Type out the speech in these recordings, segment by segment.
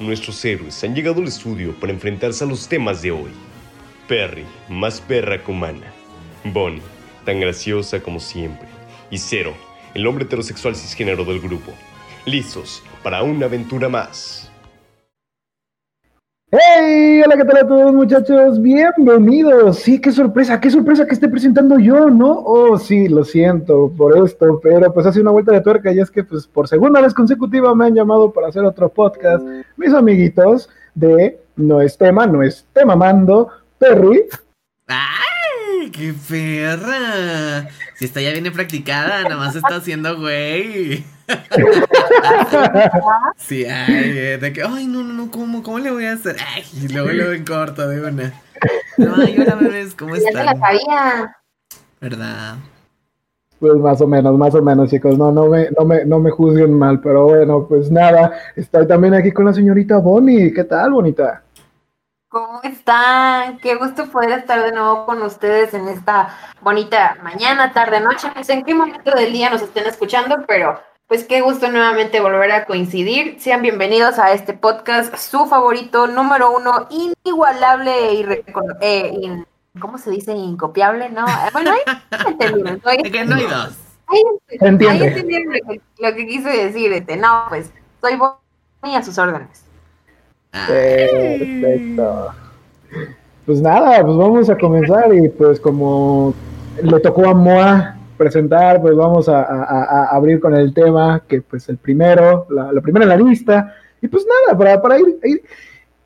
nuestros héroes han llegado al estudio para enfrentarse a los temas de hoy. Perry, más perra que humana. Bonnie, tan graciosa como siempre. Y Zero, el hombre heterosexual cisgénero del grupo. Listos para una aventura más. ¡Hey! Hola, ¿qué tal a todos, muchachos? Bienvenidos. Sí, qué sorpresa que esté presentando yo, ¿no? Oh, sí, lo siento por esto, pero pues hace una vuelta de tuerca y es que pues por segunda vez consecutiva me han llamado para hacer otro podcast. Mis amiguitos de No es tema Mando, Perry. ¡Ay, qué perra! Si está ya bien practicada, nada más está haciendo güey. Sí, ay, de que, ay, no, ¿cómo le voy a hacer? Ay, y luego en corto, de una. No, ay, hola, bebés, ¿cómo están? Ya se la sabía. ¿Verdad? Pues más o menos, chicos, no me juzguen mal, pero bueno, pues nada, estoy también aquí con la señorita Bonnie. ¿Qué tal, bonita? ¿Cómo están? Qué gusto poder estar de nuevo con ustedes en esta bonita mañana, tarde, noche. No sé en qué momento del día nos estén escuchando, pero pues qué gusto nuevamente volver a coincidir. Sean bienvenidos a este podcast, su favorito, número uno, inigualable y ¿cómo se dice? Incopiable, ¿no? Bueno, ahí entendieron. No hay dos. Ahí entendieron lo que quise decir. No, pues, soy Bonnie a sus órdenes. Perfecto. Pues nada, pues vamos a comenzar y pues como le tocó a Moa presentar, pues vamos a abrir con el tema que pues el primero, la primera en la lista, y pues nada, para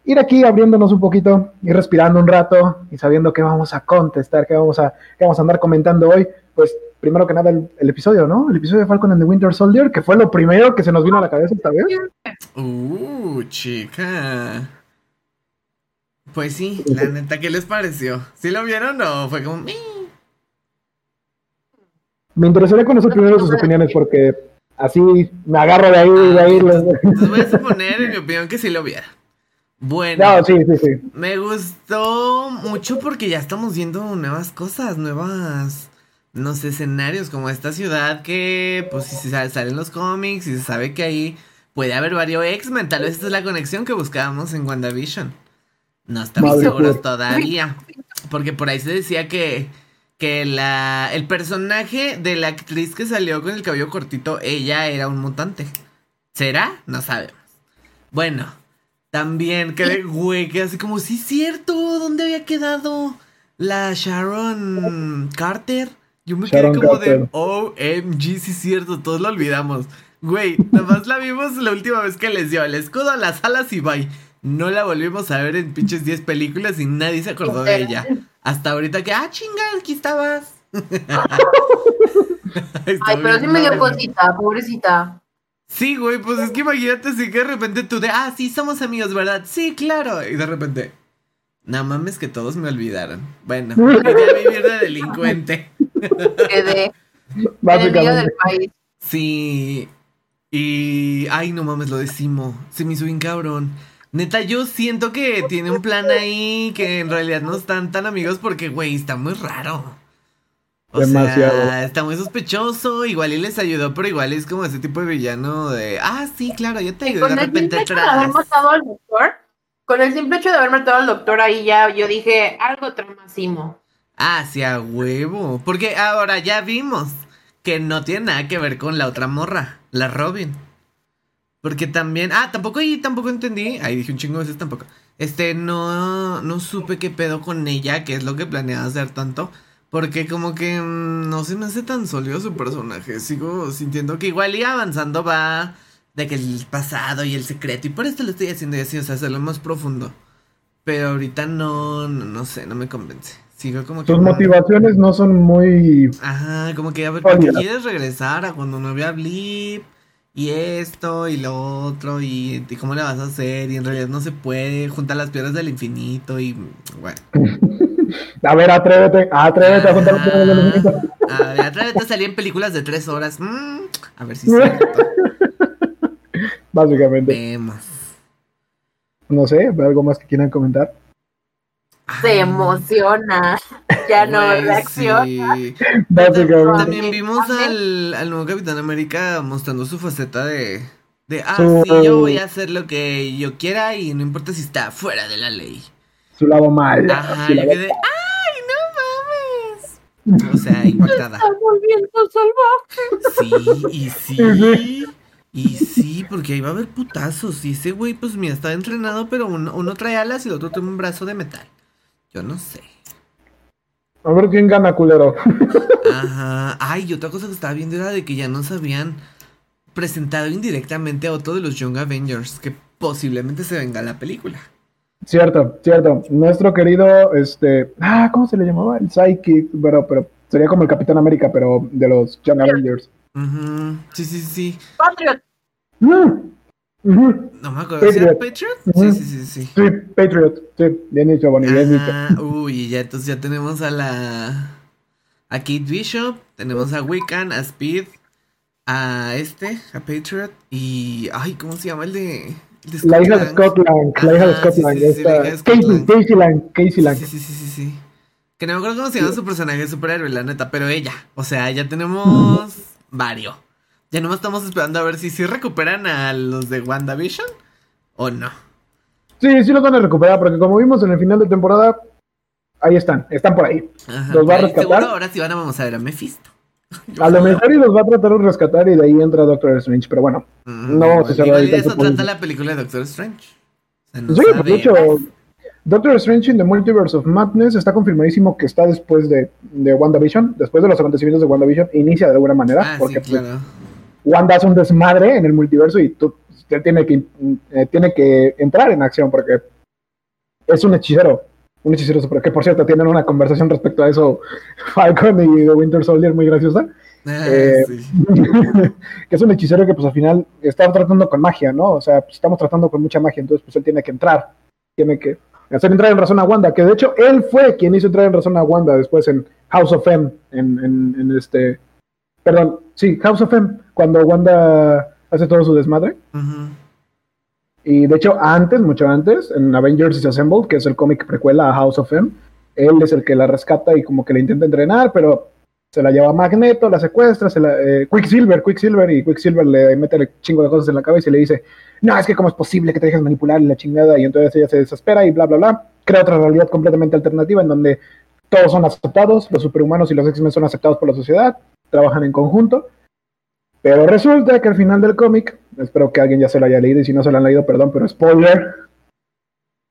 ir aquí abriéndonos un poquito, ir respirando un rato y sabiendo qué vamos a contestar, qué vamos a andar comentando hoy. Pues primero que nada el episodio, ¿no? El episodio de Falcon and the Winter Soldier, que fue lo primero que se nos vino a la cabeza esta vez. Chica. Pues sí, la neta, ¿qué les pareció? ¿Sí lo vieron o fue como? Me interesaría conocer primero sus opiniones porque así me agarro de ahí. Entonces voy a suponer en mi opinión que sí lo viera. Bueno, no, sí. Me gustó mucho porque ya estamos viendo nuevas cosas, no sé, escenarios como esta ciudad que, pues, si salen los cómics y se sabe que ahí puede haber varios X-Men. Tal vez esta es la conexión que buscábamos en WandaVision. No estamos seguros todavía. Porque por ahí se decía que el personaje de la actriz que salió con el cabello cortito, ella era un mutante. ¿Será? No sabemos. Bueno, también quedé güey, que así como, sí, cierto, ¿dónde había quedado la Sharon Carter? Yo me quedé como de OMG, sí es cierto, todos lo olvidamos. Güey, nada más la vimos la última vez que les dio el escudo a las alas y bye. No la volvimos a ver en pinches 10 películas y nadie se acordó de ella. Hasta ahorita que, chinga, aquí estabas. Ay, pero sí me dio cosita, pobrecita. Sí, güey, pues es que imagínate si que de repente tú de, sí, somos amigos, ¿verdad? Sí, claro. Y de repente, no mames que todos me olvidaron. Bueno, quería vivir de delincuente. Quedé enemigo del país. Sí. Y ay, no mames, lo decimos. Se me hizo bien cabrón. Neta, yo siento que tiene un plan ahí que en realidad no están tan amigos porque, güey, está muy raro. O sea, está muy sospechoso. Igual y les ayudó, pero igual es como ese tipo de villano de, sí, claro, yo te ayudo. De repente atrás. Con el simple hecho de haber matado al doctor ahí ya, yo dije, algo tramasimo. Sí, a huevo. Porque ahora ya vimos que no tiene nada que ver con la otra morra, la Robin. Porque también, tampoco entendí. Ahí dije un chingo de veces tampoco. No supe qué pedo con ella, que es lo que planeaba hacer tanto. Porque como que no se me hace tan sólido su personaje. Sigo sintiendo que igual y avanzando va de que el pasado y el secreto, y por esto lo estoy haciendo y así, o sea, hacerlo más profundo. Pero ahorita no sé, no me convence. Sigo como que tus motivaciones no son muy... Ajá, como que a ver, porque quieres regresar a cuando no había blip, y esto, y lo otro, y cómo le vas a hacer, y en realidad no se puede, juntar las piedras del infinito, y bueno. A ver, atrévete a juntar las piedras del infinito. A ver, atrévete a salir en películas de 3 horas. A ver si es cierto. Básicamente. Vemos. No sé, ¿algo más que quieran comentar? Se emociona. Ya no reacciona. Sí. Básicamente. También vimos al nuevo Capitán América mostrando su faceta de De, sí, yo voy a hacer lo que yo quiera y no importa si está fuera de la ley. Su lado mal. Ajá, yo quedé, ¡ay, no mames! O sea, impactada. Está volviendo salvaje. Sí, porque ahí va a haber putazos. Y ese güey, pues mira, está entrenado, pero uno trae alas y el otro tiene un brazo de metal. Yo no sé. A ver quién gana, culero. Ajá. Ay, y otra cosa que estaba viendo era de que ya nos habían presentado indirectamente a otro de los Young Avengers, que posiblemente se venga la película. Cierto. Nuestro querido, ¿cómo se le llamaba? El Psychic, pero sería como el Capitán América, pero de los Young Avengers. Uh-huh. Sí. Patriot. Uh-huh. No me acuerdo. Patriot. ¿Era Patriot? Uh-huh. Sí. Sí, Patriot. Sí, bien hecho, Bonnie, bien hecho. Uy, ya entonces ya tenemos a Kate Bishop, tenemos a Wiccan, a Speed, a Patriot y... Ay, ¿cómo se llama el de...? La hija de Scott Lang. La hija de Scott Lang. Cassie Lang. Sí. Que no me acuerdo cómo se llama su personaje superhéroe, la neta, pero ella. O sea, ya tenemos varios. Ya nomás estamos esperando a ver si recuperan a los de WandaVision o no. Sí los van a recuperar, porque como vimos en el final de temporada, ahí están por ahí. Ajá, los va a rescatar. Seguro ahora sí vamos a ver a Mephisto. A lo mejor y los va a tratar de rescatar y de ahí entra Doctor Strange, pero bueno, no vamos a cerrar ahí. Y de eso trata la película de Doctor Strange. Sí, por hecho, Doctor Strange in the Multiverse of Madness está confirmadísimo que está después de WandaVision, después de los acontecimientos de WandaVision, inicia de alguna manera, porque sí, claro. Wanda hace un desmadre en el multiverso y usted tiene que entrar en acción porque es un hechicero. Un hechicero super, que por cierto tienen una conversación respecto a eso Falcon y The Winter Soldier muy graciosa, sí. Que es un hechicero que pues al final está tratando con magia, ¿no? O sea, pues, estamos tratando con mucha magia, entonces pues él tiene que hacer entrar en razón a Wanda, que de hecho él fue quien hizo entrar en razón a Wanda después en House of M, House of M, cuando Wanda hace todo su desmadre. Uh-huh. Y de hecho, mucho antes, en Avengers Assembled, que es el cómic precuela a House of M, él es el que la rescata y como que le intenta entrenar, pero se la lleva a Magneto, la secuestra, Quicksilver le mete el chingo de cosas en la cabeza y le dice, no, es que cómo es posible que te dejes manipular y la chingada, y entonces ella se desespera y bla, bla, bla, crea otra realidad completamente alternativa en donde todos son aceptados, los superhumanos y los X-Men son aceptados por la sociedad, trabajan en conjunto. Pero resulta que al final del cómic, espero que alguien ya se lo haya leído, y si no se lo han leído, perdón, pero spoiler.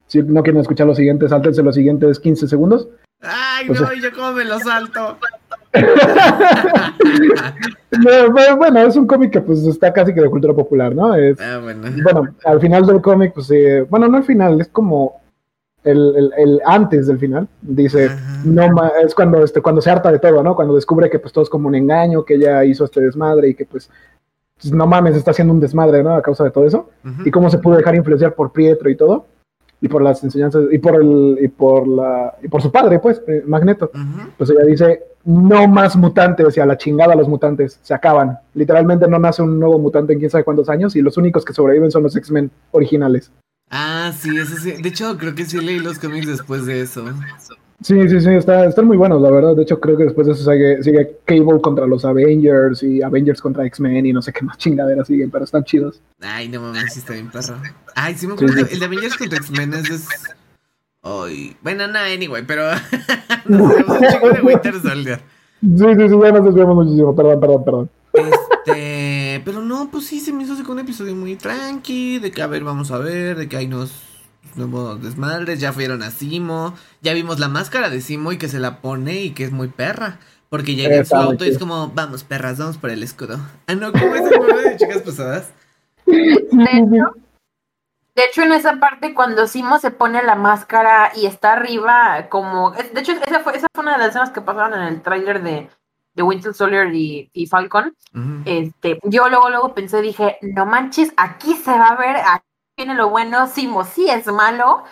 Si no quieren escuchar los siguientes, sáltense los siguientes 15 segundos. ¡Ay, pues, no! ¿Yo cómo me lo salto? Bueno, es un cómic que pues está casi que de cultura popular, ¿no? Bueno, al final del cómic, pues... no al final, es como... El antes del final dice, es cuando se harta de todo, ¿no? Cuando descubre que pues todo es como un engaño, que ella hizo este desmadre y que pues no mames, está haciendo un desmadre, ¿no? A causa de todo eso. Uh-huh. Y cómo se pudo dejar influenciar por Pietro y todo, y por las enseñanzas y por su padre, pues, Magneto. Uh-huh. Pues ella dice, no más mutantes, y a la chingada los mutantes, se acaban. Literalmente no nace un nuevo mutante en quién sabe cuántos años y los únicos que sobreviven son los X-Men originales. Ah, sí, eso sí. De hecho, creo que sí leí los cómics después de eso. Sí, están muy buenos, la verdad. De hecho, creo que después de eso sigue Cable contra los Avengers y Avengers contra X-Men y no sé qué más chingaderas siguen, pero están chidos. Ay, no mames, sí está bien perro. Ay, sí me acuerdo. Sí. El de Avengers contra X-Men es... Ay, bueno, anyway, pero... Nos vemos un chico de Winter Soldier. Sí, bueno, nos vemos muchísimo. Perdón. Pero no, pues sí, se me hizo así con un episodio muy tranqui, de que a ver, vamos a ver, de que hay unos nuevos desmadres, ya fueron a Simo, ya vimos la máscara de Simo y que se la pone y que es muy perra, porque llega en su auto y es como, vamos perras, vamos por el escudo. Ah, no, ¿cómo es el nuevo de Chicas Pesadas? De hecho, en esa parte cuando Simo se pone la máscara y está arriba, como, de hecho, esa fue una de las escenas que pasaron en el tráiler de Winter Soldier y Falcon. Uh-huh. Yo luego pensé, dije, no manches, aquí se va a ver, aquí viene lo bueno, Simo sí es malo,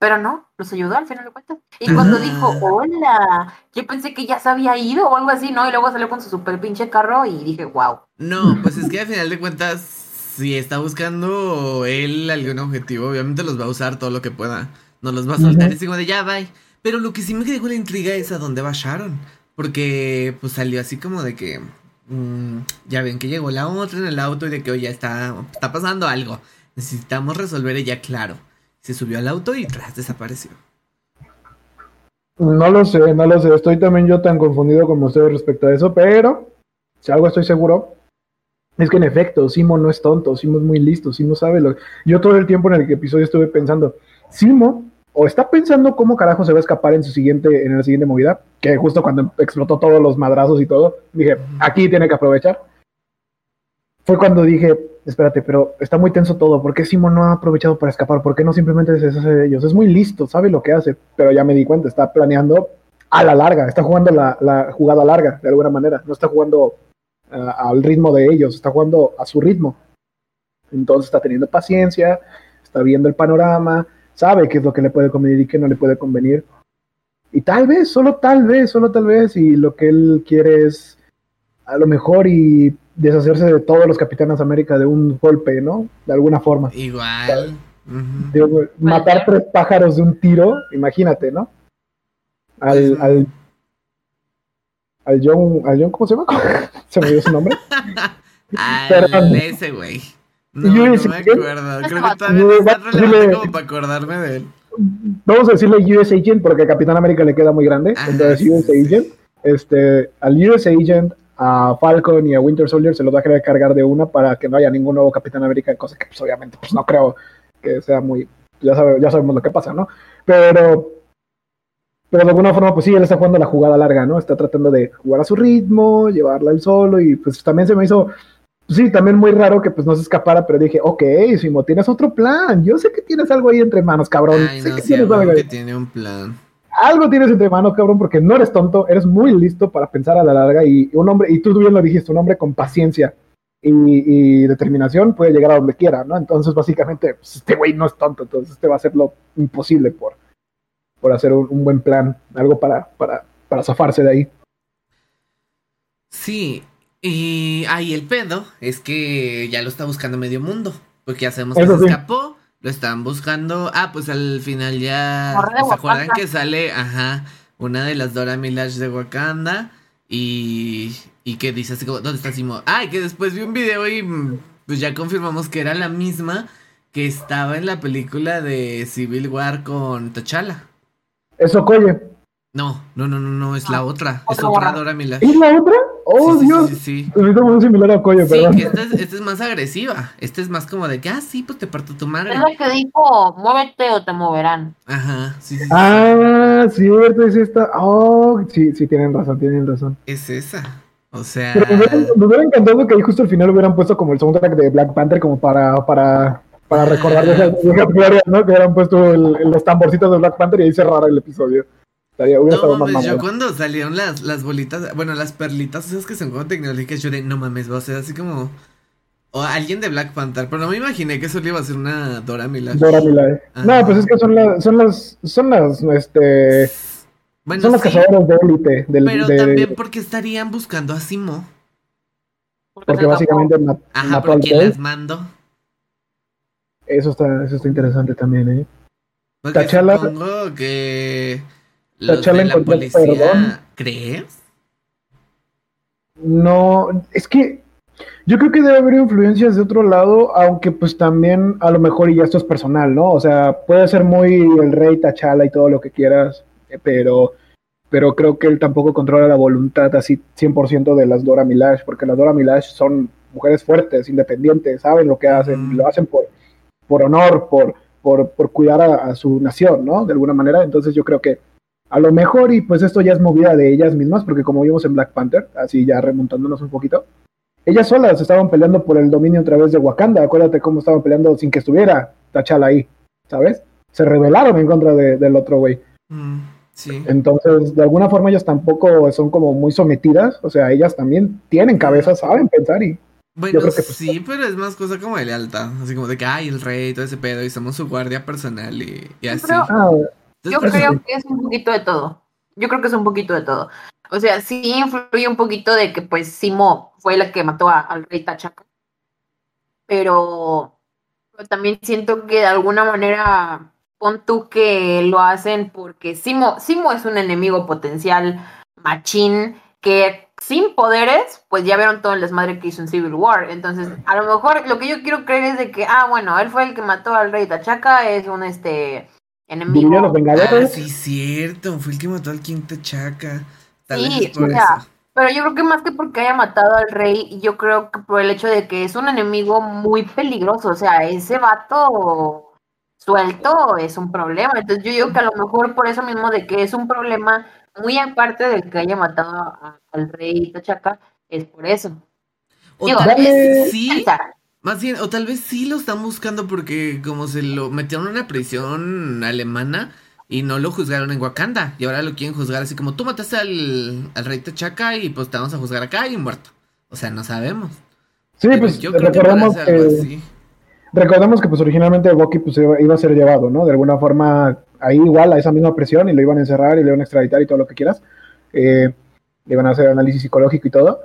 pero no, nos ayudó al final de cuentas. Y cuando dijo, hola, yo pensé que ya se había ido o algo así, ¿no? Y luego salió con su super pinche carro y dije, wow. No, pues es que al final de cuentas, si está buscando él algún objetivo, obviamente los va a usar todo lo que pueda, no los va a soltar y como de ya, bye. Pero lo que sí me dejó la intriga es a dónde va Sharon. Porque, pues, salió así como de que... ya ven que llegó la otra en el auto y de que oye, está pasando algo, necesitamos resolver. Ella, claro, se subió al auto y tras desapareció. No lo sé, estoy también yo tan confundido como ustedes respecto a eso, pero si algo estoy seguro es que en efecto, Simo no es tonto, Simo es muy listo, Simo sabe lo... Yo todo el tiempo en el episodio estuve pensando, Simo o está pensando cómo carajo se va a escapar en la siguiente movida, que justo cuando explotó todos los madrazos y todo, dije, aquí tiene que aprovechar. Fue cuando dije, espérate, pero está muy tenso todo, ¿por qué Simo no ha aprovechado para escapar? ¿Por qué no simplemente se deshace de ellos? Es muy listo, sabe lo que hace, pero ya me di cuenta, está planeando a la larga, está jugando la jugada larga, de alguna manera, no está jugando al ritmo de ellos, está jugando a su ritmo. Entonces está teniendo paciencia, está viendo el panorama, sabe qué es lo que le puede convenir y qué no le puede convenir. Y tal vez, solo tal vez, y lo que él quiere es a lo mejor y deshacerse de todos los Capitanes América de un golpe, ¿no? De alguna forma. Igual. Uh-huh. Digo, matar tres pájaros de un tiro, imagínate, ¿no? Al John, ¿cómo se llama? Se me dio su nombre. Al ese güey. No me acuerdo. Creo que todavía no está relevante como para acordarme de él. Vamos a decirle US Agent porque a Capitán América le queda muy grande. Ajá, entonces US Agent. Al US Agent, a Falcon y a Winter Soldier se los va a querer cargar de una para que no haya ningún nuevo Capitán América, cosa que pues obviamente pues no creo que sea muy... Ya sabemos lo que pasa, ¿no? Pero de alguna forma, pues sí, él está jugando la jugada larga, ¿no? Está tratando de jugar a su ritmo, llevarla él solo, y pues también se me hizo, pues, sí, también muy raro que pues no se escapara, pero dije, okay, Simo, tienes otro plan, yo sé que tienes algo ahí entre manos, cabrón. Ay, sé no, que sí, tienes algo que tiene un plan. Algo tienes entre manos, cabrón, porque no eres tonto, eres muy listo para pensar a la larga, y un hombre, y tú bien lo dijiste, un hombre con paciencia y determinación puede llegar a donde quiera, ¿no? Entonces, básicamente, pues, este güey no es tonto, entonces este va a hacer lo imposible por hacer un buen plan, algo para zafarse de ahí. Sí, y ahí el pedo es que ya lo está buscando medio mundo, porque ya sabemos que se escapó, lo están buscando, pues al final ya, ¿se acuerdan que sale, una de las Dora Milaje de Wakanda, y que dice así como, ¿dónde está Simo? Y que después vi un video y pues ya confirmamos que era la misma que estaba en la película de Civil War con T'Challa. ¿Eso coye? No, es la otra. Es otra Dora Milaje. ¿Es la otra? ¡Oh, sí, Dios! Sí. Es muy similar a Coye, perdón. Sí, que esta es más agresiva. Esta es más como de que, sí, pues te parto tu madre. Es lo que dijo, muévete o te moverán. Ajá, sí. Cierto, es esta. Oh, sí, tienen razón. Es esa. O sea... Pero me hubiera encantado que ahí justo al final hubieran puesto como el soundtrack de Black Panther como para recordar esas glorias, ¿no? Que hubieran puesto los tamborcitos de Black Panther y ahí cerrar el episodio. No mames, yo cuando salieron las bolitas, bueno, las perlitas esas que son como tecnológicas, yo de no mames, va a ser así como alguien de Black Panther, pero no me imaginé que eso le iba a ser una Dora Milaje. No, pues es que son las cazadoras de élite del... Pero también porque estarían buscando a Simo. Porque básicamente mató al que las mando. Eso está interesante también, Porque T'Challa, supongo que los de la policía, perdón. ¿Crees? No, es que yo creo que debe haber influencias de otro lado, aunque pues también a lo mejor, y ya esto es personal, ¿no? O sea, puede ser muy el rey T'Challa y todo lo que quieras, pero creo que él tampoco controla la voluntad así 100% de las Dora Milaje, porque las Dora Milaje son mujeres fuertes, independientes, saben lo que hacen, lo hacen por honor, por cuidar a su nación, ¿no? De alguna manera. Entonces yo creo que a lo mejor, y pues esto ya es movida de ellas mismas, porque como vimos en Black Panther, así ya remontándonos un poquito, ellas solas estaban peleando por el dominio a través de Wakanda. Acuérdate cómo estaban peleando sin que estuviera T'Challa ahí, ¿sabes? Se rebelaron en contra del otro güey. Sí. Entonces, de alguna forma ellas tampoco son como muy sometidas, o sea, ellas también tienen cabeza, saben pensar y... Bueno, que, pues, sí, pero es más cosa como de lealtad, así como de que, el rey, todo ese pedo, y somos su guardia personal y así. Pero, creo que es un poquito de todo. O sea, sí influye un poquito de que, pues, Simo fue la que mató al rey T'Chaka. Pero también siento que de alguna manera, pon tú que lo hacen porque Simo es un enemigo potencial machín que sin poderes, pues ya vieron todo el desmadre que hizo en Civil War. Entonces, a lo mejor lo que yo quiero creer es de que, bueno, él fue el que mató al rey T'Chaka, es un enemigo. ¿Los Vengadores? Sí, cierto, fue el que mató al King T'Chaka. Sí, o sea, pero yo creo que más que porque haya matado al rey, yo creo que por el hecho de que es un enemigo muy peligroso, o sea, ese vato suelto es un problema. Entonces yo digo que a lo mejor por eso mismo de que es un problema, muy aparte del que haya matado al rey T'Chaka, es por eso. O digo, tal vez sí, más bien, o tal vez sí lo están buscando porque como se lo metieron en una prisión alemana y no lo juzgaron en Wakanda, y ahora lo quieren juzgar así como, tú mataste al rey T'Chaka y pues te vamos a juzgar acá y muerto. O sea, no sabemos. Sí, pero pues recordemos que pues originalmente Bucky pues iba a ser llevado, ¿no? De alguna forma ahí igual a esa misma presión, y lo iban a encerrar y lo iban a extraditar y todo lo que quieras. Le iban a hacer análisis psicológico y todo.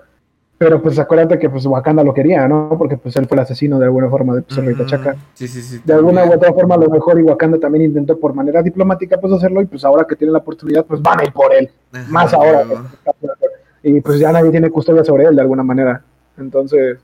Pero pues acuérdate que pues Wakanda lo quería, ¿no? Porque pues él fue el asesino de alguna forma de pues, el rey T'Chaka. Sí, de alguna u otra forma a lo mejor, y Wakanda también intentó por manera diplomática pues hacerlo, y pues ahora que tiene la oportunidad pues van a ir por él. Ajá, más ahora. Claro. Y pues ya nadie tiene custodia sobre él de alguna manera. Entonces,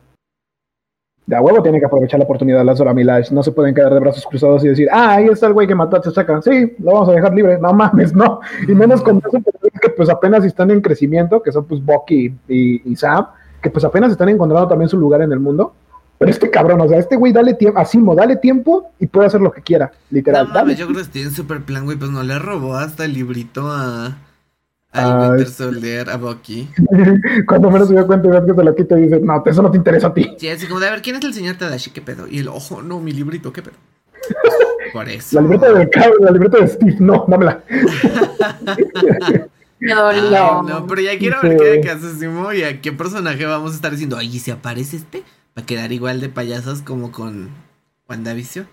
de a huevo tiene que aprovechar la oportunidad las Dora Milaje. No se pueden quedar de brazos cruzados y decir, ahí está el güey que mató a T'Chaka. Sí, lo vamos a dejar libre. No mames, no. Y menos con eso que pues apenas están en crecimiento, que son pues Bucky y Sam, que pues apenas están encontrando también su lugar en el mundo. Pero este cabrón, o sea, este güey, dale tiempo, a Simo, dale tiempo y puede hacer lo que quiera, literal. No mames, yo creo que tiene super plan, güey, pues no le robó hasta el librito al Winter Soldier, a Bucky. Cuando menos se dio cuenta, ves que se lo quita y dice, no, eso no te interesa a ti. Sí, así como de, a ver, ¿quién es el señor Tadashi? ¿Qué pedo? Y el ojo, no, mi librito, ¿qué pedo? Por eso. La libreta de Steve, no, dámela. No, pero ya quiero ver qué hace Simo y a qué personaje vamos a estar diciendo, ay, ¿y si aparece este? Para quedar igual de payasos como con WandaVision.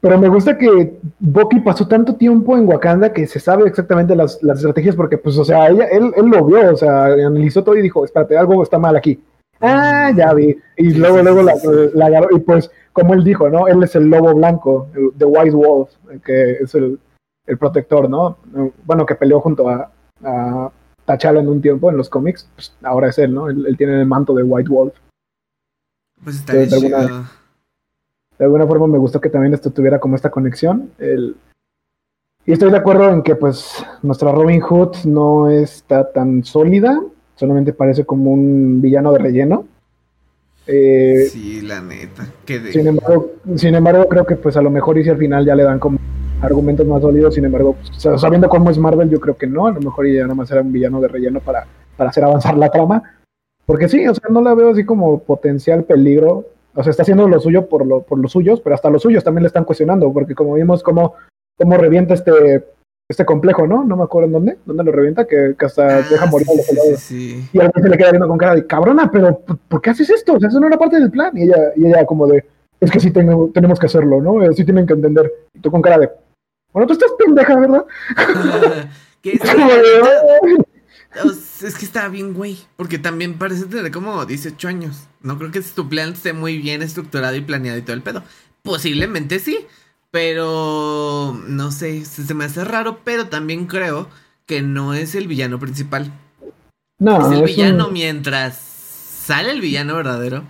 Pero me gusta que Bucky pasó tanto tiempo en Wakanda que se sabe exactamente las estrategias, porque pues, o sea, él lo vio, o sea, analizó todo y dijo, espérate, algo está mal aquí. Ya vi. Y luego la agarró, y pues, como él dijo, ¿no? Él es el lobo blanco, the White Wolf, que es el protector, ¿no? Bueno, que peleó junto a T'Challa en un tiempo, en los cómics, pues ahora es él, ¿no? Él tiene el manto de White Wolf. Pues está bien. De alguna forma me gustó que también esto tuviera como esta conexión. Y estoy de acuerdo en que pues nuestra Robin Hood no está tan sólida. Solamente parece como un villano de relleno. Sí, la neta. Sin embargo, creo que pues a lo mejor y si al final ya le dan como argumentos más sólidos. Sin embargo, pues, sabiendo cómo es Marvel, yo creo que no. A lo mejor ya nada más era un villano de relleno para hacer avanzar la trama. Porque sí, o sea, no la veo así como potencial peligro. O sea, está haciendo lo suyo por los suyos, pero hasta los suyos también le están cuestionando, porque como vimos cómo revienta este complejo, ¿no? No me acuerdo en dónde lo revienta, que hasta deja morir a los soldados. Sí. Y a veces le queda viendo con cara de, cabrona, pero ¿por qué haces esto? O sea, eso no era parte del plan. Y ella como de, es que sí tenemos que hacerlo, ¿no? Sí tienen que entender. Y tú con cara de, bueno, tú estás pendeja, ¿verdad? ¿Qué es? Es que estaba bien, güey, porque también parece tener como 18 años. No creo que tu plan esté muy bien estructurado y planeado y todo el pedo. Posiblemente sí, pero no sé, se me hace raro, pero también creo que no es el villano principal. No, es el villano mientras sale el villano verdadero,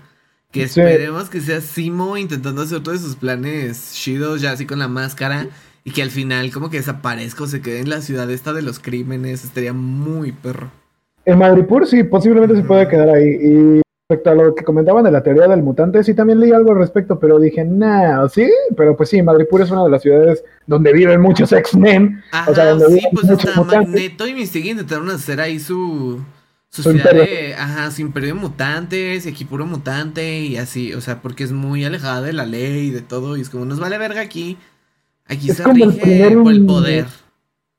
que esperemos que sea Simo intentando hacer otro de sus planes chidos, ya así con la máscara. Y que al final como que desaparezca o se quede en la ciudad esta de los crímenes. Estaría muy perro. En Madripur sí, posiblemente se puede quedar ahí. Y respecto a lo que comentaban de la teoría del mutante, sí también leí algo al respecto, pero dije, nah, ¿sí? Pero pues sí, Madripur es una de las ciudades donde viven muchos X-Men. Ajá, o sea, donde sí, pues hasta Magneto y Mystique intentaron hacer ahí su ciudad de... Ajá, su imperio de mutantes, aquí puro mutante y así. O sea, porque es muy alejada de la ley y de todo. Y es como, nos vale verga aquí. Aquí es se como rige el poder.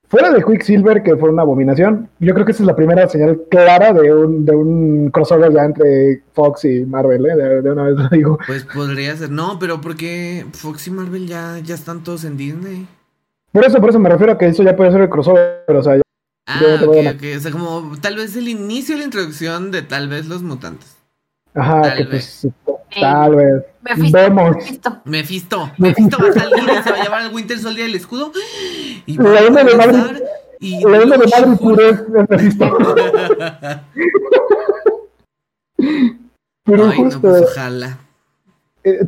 Fuera de Quicksilver, que fue una abominación, yo creo que esa es la primera señal clara de un crossover ya entre Fox y Marvel, ¿eh? De una vez lo digo. Pues podría ser. No, pero porque Fox y Marvel ya están todos en Disney. Por eso me refiero a que eso ya puede ser el crossover, pero o sea... ok. O sea, como tal vez el inicio, la introducción de tal vez los mutantes. Ajá, tal que vez. Pues... Tal vez. Mephisto va a salir y se va a llevar al Winter Soldier el escudo. Y la onda de Madrid puro es Mephisto. Pero ay, justo, no, pues ojalá.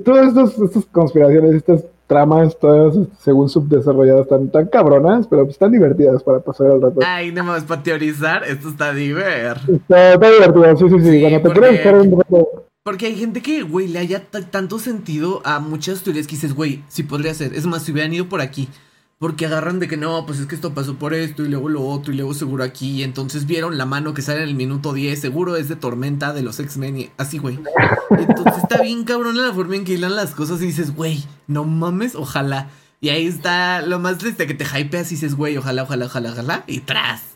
Todas estas conspiraciones, estas tramas, todas según subdesarrolladas, están tan cabronas, pero pues están divertidas para pasar al rato. Ay, no más para teorizar, esto está divertido. Está divertido, sí. Bueno, te quiero dejar un rato. Porque hay gente que, güey, le haya tanto sentido a muchas teorías que dices, güey, sí podría ser. Es más, si hubieran ido por aquí. Porque agarran de que no, pues es que esto pasó por esto, y luego lo otro, y luego seguro aquí. Y entonces vieron la mano que sale en el minuto 10, seguro es de Tormenta, de los X-Men, y así, güey. Entonces está bien cabrona la forma en que hilan las cosas y dices, güey, no mames, ojalá. Y ahí está lo más triste, que te hypeas y dices, güey, ojalá, y tras.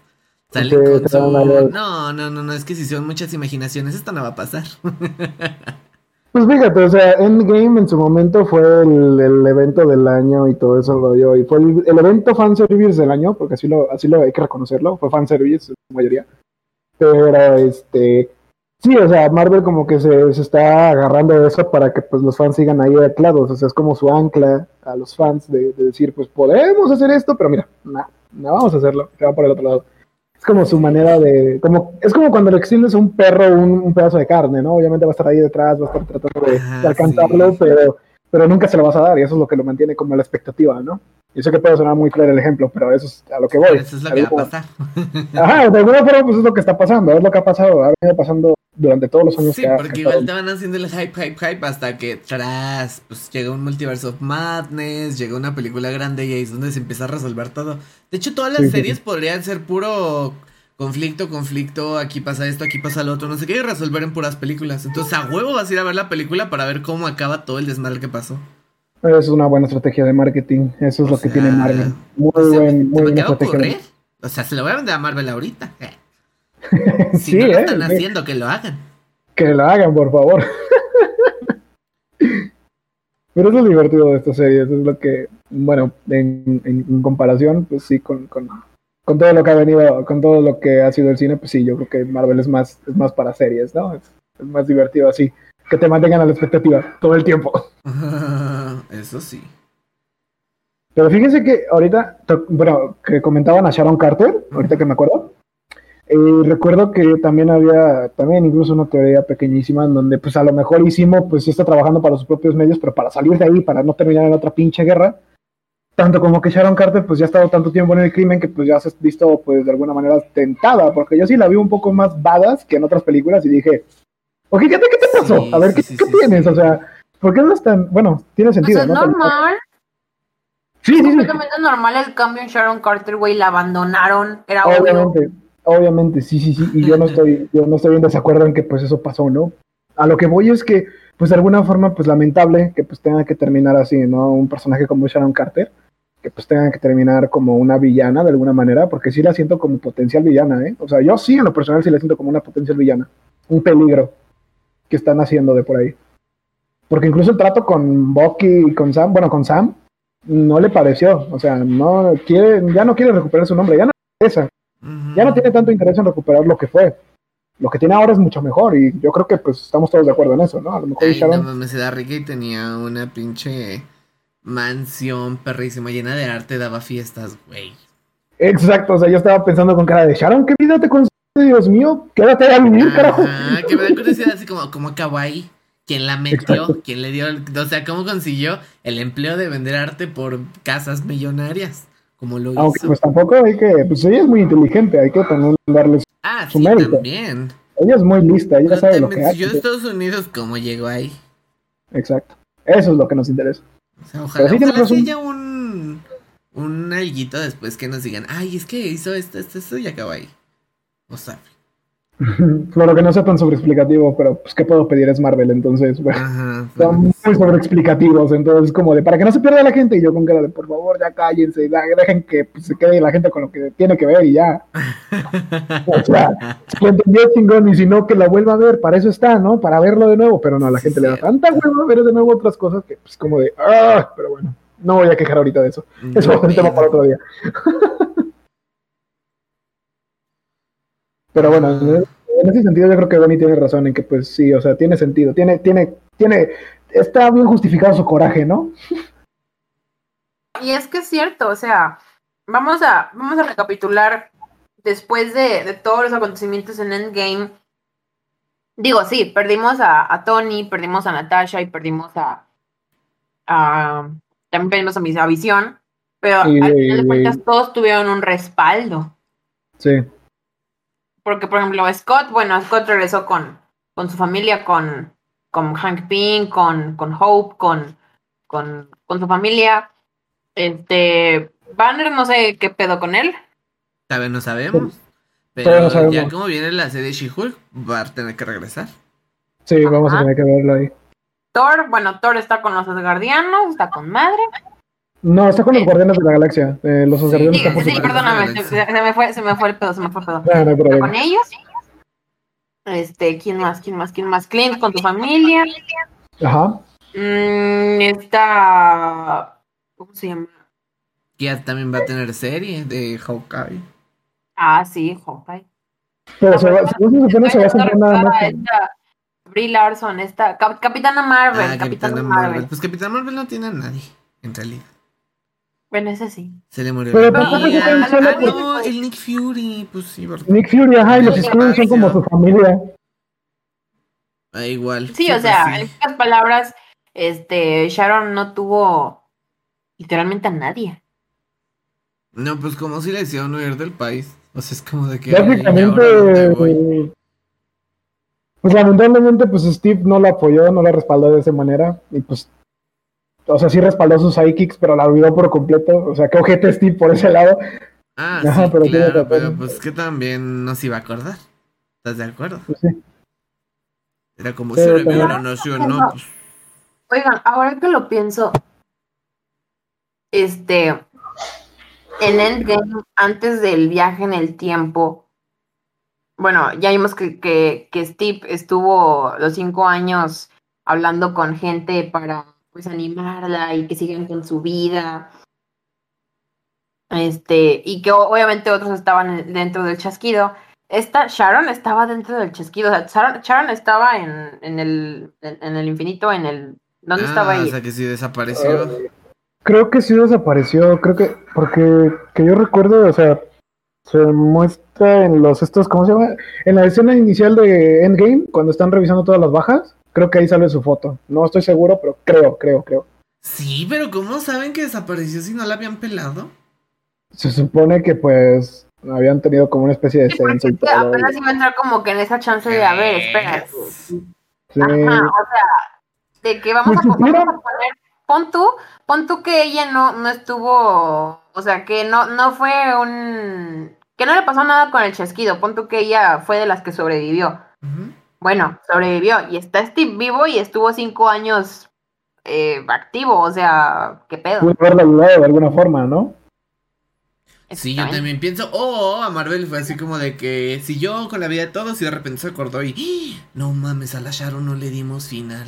Sale con su... No, es que si son muchas imaginaciones, esta no va a pasar. Pues fíjate, o sea, Endgame en su momento fue el evento del año y todo eso lo dio, y fue el evento fanservice del año, porque así lo hay que reconocerlo, fue fanservice en su mayoría. Pero sí, o sea, Marvel como que se está agarrando de eso para que pues los fans sigan ahí anclados, o sea, es como su ancla a los fans de decir, pues podemos hacer esto, pero mira, no vamos a hacerlo, se va por el otro lado. Es como su manera de... es como cuando le extiendes a un perro un pedazo de carne, ¿no? Obviamente va a estar ahí detrás, va a estar tratando de alcanzarlo, sí. pero nunca se lo vas a dar, y eso es lo que lo mantiene como la expectativa, ¿no? Yo sé que puede sonar muy claro el ejemplo, pero eso es a lo que voy. Pero eso es lo que va a pasar. Ajá, de alguna forma pues es lo que está pasando, es lo que ha pasado, ha venido pasando durante todos los años. Sí, porque igual te van haciendo el hype, hasta que tras, pues llega un Multiverse of Madness, llega una película grande y ahí es donde se empieza a resolver todo. De hecho, todas las series podrían ser puro conflicto, aquí pasa esto, aquí pasa lo otro, no sé qué, y resolver en puras películas. Entonces, a huevo vas a ir a ver la película para ver cómo acaba todo el desmadre que pasó. Eso es una buena estrategia de marketing, eso es lo que tiene Marvel. Muy buena estrategia. O sea, se lo voy a vender a Marvel ahorita. Si sí, no lo están haciendo, que lo hagan. Que lo hagan, por favor. Pero es lo divertido de esta serie, eso es lo que, bueno, en comparación, pues sí, con todo lo que ha venido, con todo lo que ha sido el cine, pues sí, yo creo que Marvel es más para series, ¿no? Es más divertido así, que te mantengan a la expectativa todo el tiempo. Eso sí. Pero fíjense que ahorita, bueno, que comentaban a Sharon Carter, ahorita que me acuerdo. Recuerdo que también había incluso una teoría pequeñísima en donde pues a lo mejor Isimo pues está trabajando para sus propios medios, pero para salir de ahí, para no terminar en otra pinche guerra, tanto como que Sharon Carter pues ya ha estado tanto tiempo en el crimen que pues ya se ha visto pues de alguna manera tentada, porque yo sí la vi un poco más badass que en otras películas y dije, ok, ¿qué te pasó? Sí, a ver, ¿qué tienes? Sí. O sea, ¿por qué no es tan...? Bueno, tiene sentido, o sea, ¿no? Normal. Sí, es completamente normal el cambio en Sharon Carter, güey, la abandonaron, era obvio. Obviamente, sí, y yo no estoy en desacuerdo en que pues eso pasó, ¿no? A lo que voy es que, pues de alguna forma, pues lamentable que pues tenga que terminar así, ¿no? Un personaje como Sharon Carter, que pues tenga que terminar como una villana de alguna manera, porque sí la siento como potencial villana, ¿eh? O sea, yo sí en lo personal sí la siento como una potencial villana, un peligro que están haciendo de por ahí. Porque incluso el trato con Bucky y con Sam, no le pareció, o sea, ya no quiere recuperar su nombre, ya no le interesa. Ya no tiene tanto interés en recuperar lo que fue. Lo que tiene ahora es mucho mejor. Y yo creo que pues estamos todos de acuerdo en eso, ¿no? A lo mejor Sharon... No mames, era rica y tenía una pinche mansión perrísima, llena de arte, daba fiestas, güey. Exacto, o sea, yo estaba pensando con cara de Sharon, ¿qué vida te consiste, Dios mío? Quédate a vivir, carajo. Ah, que me da curiosidad así como kawaii. ¿Quién la metió? Exacto. ¿Quién le dio? O sea, ¿cómo consiguió el empleo de vender arte por casas millonarias? Como lo aunque hizo. Pues tampoco hay que... Pues ella es muy inteligente, hay que también darle su mérito. También. Ella es muy lista, ella sabe lo que hace. Yo Estados Unidos, ¿cómo llegó ahí? Exacto, eso es lo que nos interesa. O sea, ojalá sí haya un alguito después que nos digan, ay, es que hizo esto y acabó ahí. O sea. Claro que no sea tan sobreexplicativo, pero pues, ¿qué puedo pedir? Es Marvel, entonces, bueno, ajá, son muy sobreexplicativos, entonces, como de, para que no se pierda la gente, y yo con cara de, por favor, ya cállense, y dejen que pues, se quede la gente con lo que tiene que ver, y ya. O sea, si entendió chingón, y si no, que la vuelva a ver, para eso está, ¿no? Para verlo de nuevo, pero no, la gente le da tanta hueva ver de nuevo otras cosas que, pues, como de, ¡ah! Pero bueno, no voy a quejar ahorita de eso, eso es un tema para otro día. Pero bueno, en ese sentido yo creo que Donnie tiene razón en que pues sí, o sea, tiene sentido, tiene, está bien justificado su coraje, ¿no? Y es que es cierto, o sea, vamos a recapitular después de todos los acontecimientos en Endgame, Digo, sí, perdimos a Tony, perdimos a Natasha y perdimos a también perdimos a Visión, pero sí, al final de cuentas todos tuvieron un respaldo. Sí. Porque, por ejemplo, Scott, bueno, Scott regresó con su familia, con Hank Pym, con Hope, con su familia. Banner, no sé qué pedo con él. Todavía no sabemos. Sí. Pero no ya como viene la serie de She-Hulk, va a tener que regresar. Sí, ajá, vamos a tener que verlo ahí. Thor, bueno, Thor está con los Asgardianos, está con madre. No, está con los Guardianes de la Galaxia. Los Asgardianos están sí, perdóname, se me fue el pedo. No, está con ellos. ¿Quién más? Clint con tu familia. Ajá. ¿Cómo se llama? Ya también va a tener serie de Hawkeye. Ah, sí, Hawkeye. Pero se va a hacer nada más. Brie Larson, Capitana Marvel. Ah, Capitana Marvel. Pues Capitana Marvel no tiene a nadie, en realidad. Bueno, ese sí. Se le murió. El Nick Fury, pues sí. ¿Verdad? Nick Fury, ajá, y los Skrulls son como su familia. Ah, igual. Sí, o sea, sí. En pocas palabras, Sharon no tuvo literalmente a nadie. No, pues como si le hicieron huir del país. O sea, es como de que... Básicamente... Pues lamentablemente, pues Steve no la apoyó, no la respaldó de esa manera. Y pues... O sea, sí respaldó a sus sidekicks, pero la olvidó por completo. O sea, que ojete Steve por ese lado. Ah, ajá, sí, pero claro, pero pues que también no se iba a acordar. ¿Estás de acuerdo? Pues sí. Era como si lo vieron, no sé, no. Pues... Oigan, ahora que lo pienso... En Endgame, antes del viaje en el tiempo, bueno, ya vimos que Steve estuvo los 5 años hablando con gente para, pues, animarla y que sigan con su vida. Y que obviamente otros estaban dentro del chasquido. Sharon estaba dentro del chasquido. O sea, Sharon estaba en el infinito, en el... ¿Dónde estaba ahí? O sea, que sí desapareció. Creo que sí desapareció, creo que, porque que yo recuerdo, o sea, se muestra en ¿cómo se llama? En la escena inicial de Endgame, cuando están revisando todas las bajas, creo que ahí sale su foto. No estoy seguro, pero creo. Sí, pero ¿cómo saben que desapareció si no la habían pelado? Se supone que, pues, habían tenido como una especie de censo y todo. Apenas iba a entrar como que en esa chance de, a ver, espera. Sí. Ajá, o sea, de que vamos a poner... Pon tú que ella no estuvo, o sea, que no fue que no le pasó nada con el chasquido, pon tú que ella fue de las que sobrevivió. Uh-huh. Bueno, sobrevivió, y está Steve vivo y estuvo 5 años activo, o sea, ¿qué pedo? Pudo haberla ayudado de alguna forma, ¿no? Sí, yo también pienso, a Marvel fue así como de que siguió con la vida de todos y de repente se acordó y no mames, a la Sharon no le dimos final.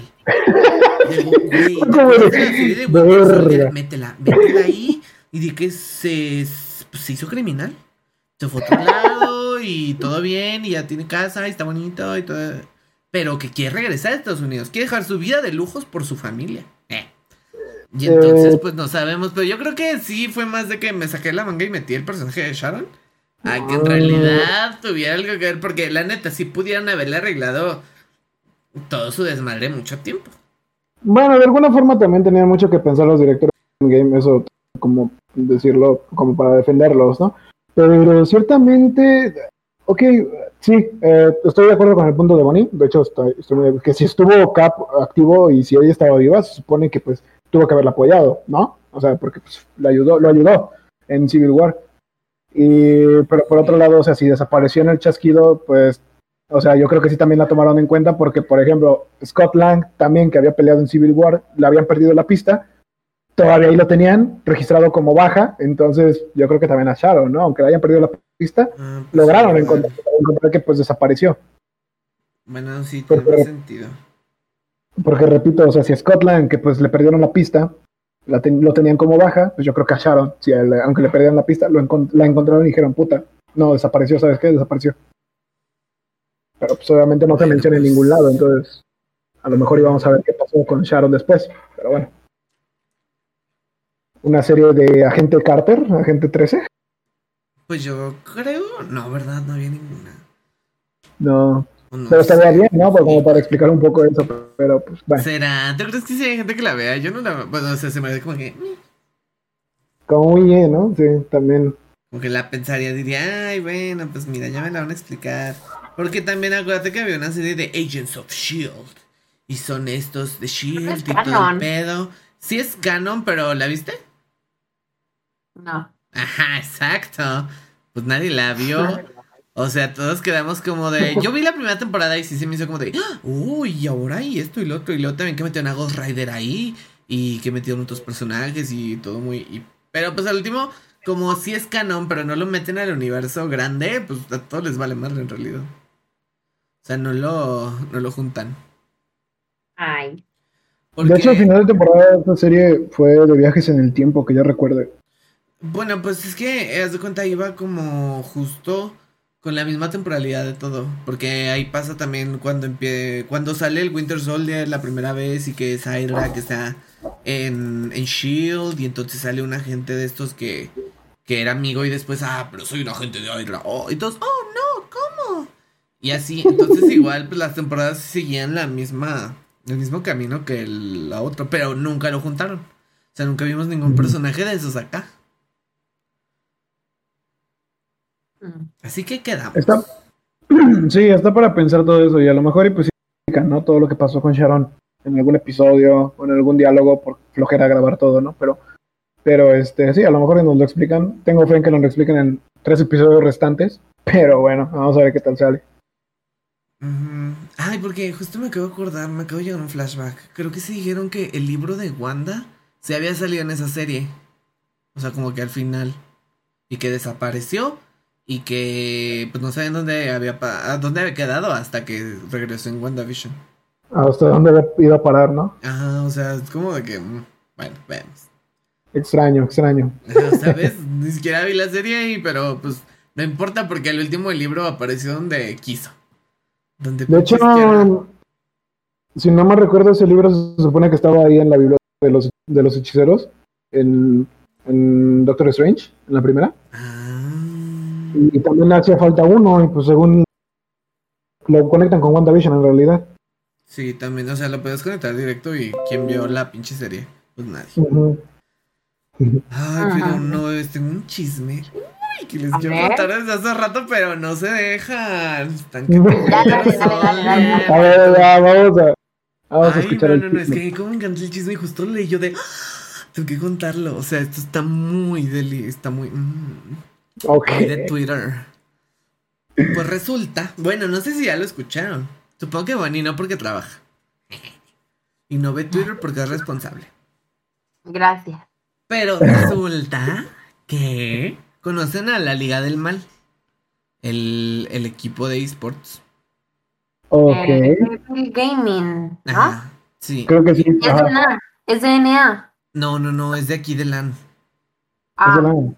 Métela ahí y de que se hizo criminal, se fue a otro lado y todo bien y ya tiene casa y está bonito y todo, pero que quiere regresar a Estados Unidos, quiere dejar su vida de lujos por su familia, y entonces pues no sabemos, pero yo creo que sí fue más de que me saqué la manga y metí el personaje de Sharon a que en realidad tuviera algo que ver, porque la neta sí pudieran haberle arreglado todo su desmadre mucho tiempo. Bueno, de alguna forma también tenían mucho que pensar los directores de Endgame, eso, como decirlo, como para defenderlos, ¿no? Pero ciertamente, ok, sí, estoy de acuerdo con el punto de Bonnie, de hecho, estoy que si estuvo Cap activo y si ella estaba viva, se supone que pues tuvo que haberla apoyado, ¿no? O sea, porque pues, lo ayudó en Civil War. Pero por otro lado, o sea, si desapareció en el chasquido, pues... O sea, yo creo que sí también la tomaron en cuenta porque, por ejemplo, Scott Lang también, que había peleado en Civil War, le habían perdido la pista, todavía ahí lo tenían registrado como baja, entonces yo creo que también a Sharon, ¿no? Aunque le hayan perdido la pista, lograron encontrar que pues desapareció. Bueno, sí, tiene sentido. Porque, repito, o sea, si a Scott Lang, que pues le perdieron la pista, lo tenían como baja, pues yo creo que a Sharon, si aunque le perdieron la pista, la encontraron y dijeron, puta, no, desapareció, ¿sabes qué? Desapareció. Pero pues obviamente no se menciona en ningún lado, entonces a lo mejor íbamos a ver qué pasó con Sharon después, pero bueno. ¿Una serie de Agente Carter, Agente 13? Pues yo creo, no, ¿verdad? No había ninguna. No, Pero estaría bien, ¿no? Pues como para explicar un poco eso, pero pues bueno. ¿Será? ¿Tú crees que sí hay gente que la vea? Yo no la veo. Bueno, o sea, se me hace como que... Como muy bien, ¿no? Sí, también. Como que la pensaría, diría, ay, bueno, pues mira, ya me la van a explicar. Porque también acuérdate que había una serie de Agents of S.H.I.E.L.D. Y son estos de S.H.I.E.L.D. y todo el pedo. Sí es canon, pero ¿la viste? No. Ajá, exacto. Pues nadie la vio. O sea, todos quedamos como de... Yo vi la primera temporada y sí se me hizo como de... Uy, ahora y esto y lo otro. Y luego también que metieron a Ghost Rider ahí. Y que metieron otros personajes y todo muy... Pero pues al último, como sí es canon, pero no lo meten al universo grande, pues a todos les vale madre en realidad. O sea, no lo juntan. Ay. Porque... De hecho, al final de temporada esta serie fue de viajes en el tiempo, que yo recuerde. Bueno, pues es que, haz de cuenta, iba como justo... Con la misma temporalidad de todo, porque ahí pasa también cuando sale el Winter Soldier la primera vez y que es Hydra que está en S.H.I.E.L.D. y entonces sale un agente de estos que era amigo y después, pero soy un agente de Hydra, y todos, no, ¿cómo? Y así, entonces igual pues las temporadas seguían el mismo camino que la otra, pero nunca lo juntaron, o sea, nunca vimos ningún personaje de esos acá. Así que quedamos. Está para pensar todo eso. Y a lo mejor y pues ¿no? Todo lo que pasó con Sharon en algún episodio o en algún diálogo, por flojera grabar todo, ¿no? Pero sí, a lo mejor nos lo explican. Tengo fe en que nos lo expliquen en 3 episodios restantes. Pero bueno, vamos a ver qué tal sale. Ay, porque justo me acabo de llegar un flashback. Creo que sí dijeron que el libro de Wanda se había salido en esa serie. O sea, como que al final. Y que desapareció. Y que pues no saben dónde había quedado hasta que regresó en WandaVision. Hasta dónde había ido a parar, ¿no? Ajá, o sea, es como de que... Bueno, veamos. Extraño. Ajá, ¿sabes? Ni siquiera vi la serie, pero pues no importa porque el último libro apareció donde quiso. De hecho, si no me recuerdo, ese libro se supone que estaba ahí en la biblioteca de los hechiceros. En Doctor Strange, en la primera. Y también le hacía falta uno, y pues según lo conectan con WandaVision en realidad. Sí, también, o sea, lo puedes conectar directo y ¿quién vio la pinche serie? Pues nadie. Ay, pero no, un chisme. Uy, que les quiero contar desde hace rato, pero no se dejan. Están que a ver, ya, vamos a escuchar. No, es que como me encanta el chisme y justo leí yo de... Tengo que contarlo, o sea, esto está muy está muy... Okay. De Twitter. Pues resulta, bueno, no sé si ya lo escucharon. Supongo que Bonnie no, porque trabaja. Y no ve Twitter porque es responsable. Gracias. Pero resulta que conocen a la Liga del Mal, el equipo de esports. Okay. El gaming, ¿no? Ajá, sí. Creo que sí. ¿Es de NA? No, es de aquí de LAN. Es de LAN.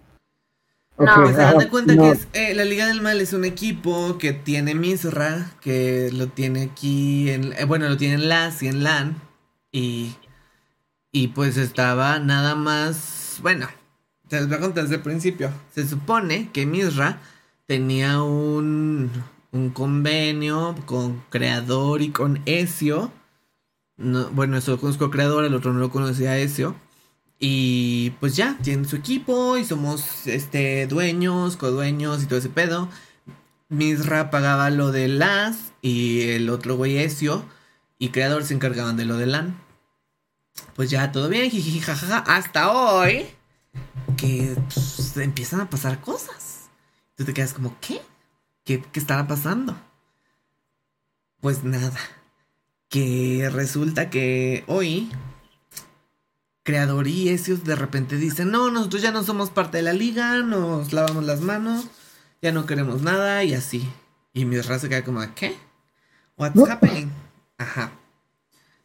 No, se dan de cuenta que es, la Liga del Mal es un equipo que tiene Misra, que lo tiene aquí, lo tiene en LAS y en LAN, y pues estaba nada más, bueno, te les voy a contar desde el principio. Se supone que Misra tenía un convenio con Creador y con Ezio, eso lo conozco a Creador, el otro no lo conocía a Ezio. Y pues ya, tienen su equipo y somos dueños, codueños y todo ese pedo. Misra pagaba lo de LAS y el otro güey Ezio y Creador se encargaban de lo de LAN. Pues ya, todo bien, jiji, jajaja, hasta hoy que pues, empiezan a pasar cosas. Tú te quedas como, ¿qué? ¿Qué estará pasando? Pues nada, que resulta que hoy... Creador y Ezio de repente dicen, no, nosotros ya no somos parte de la liga, nos lavamos las manos, ya no queremos nada y así. Y Misra se queda como, ¿qué? What's happening? Ajá.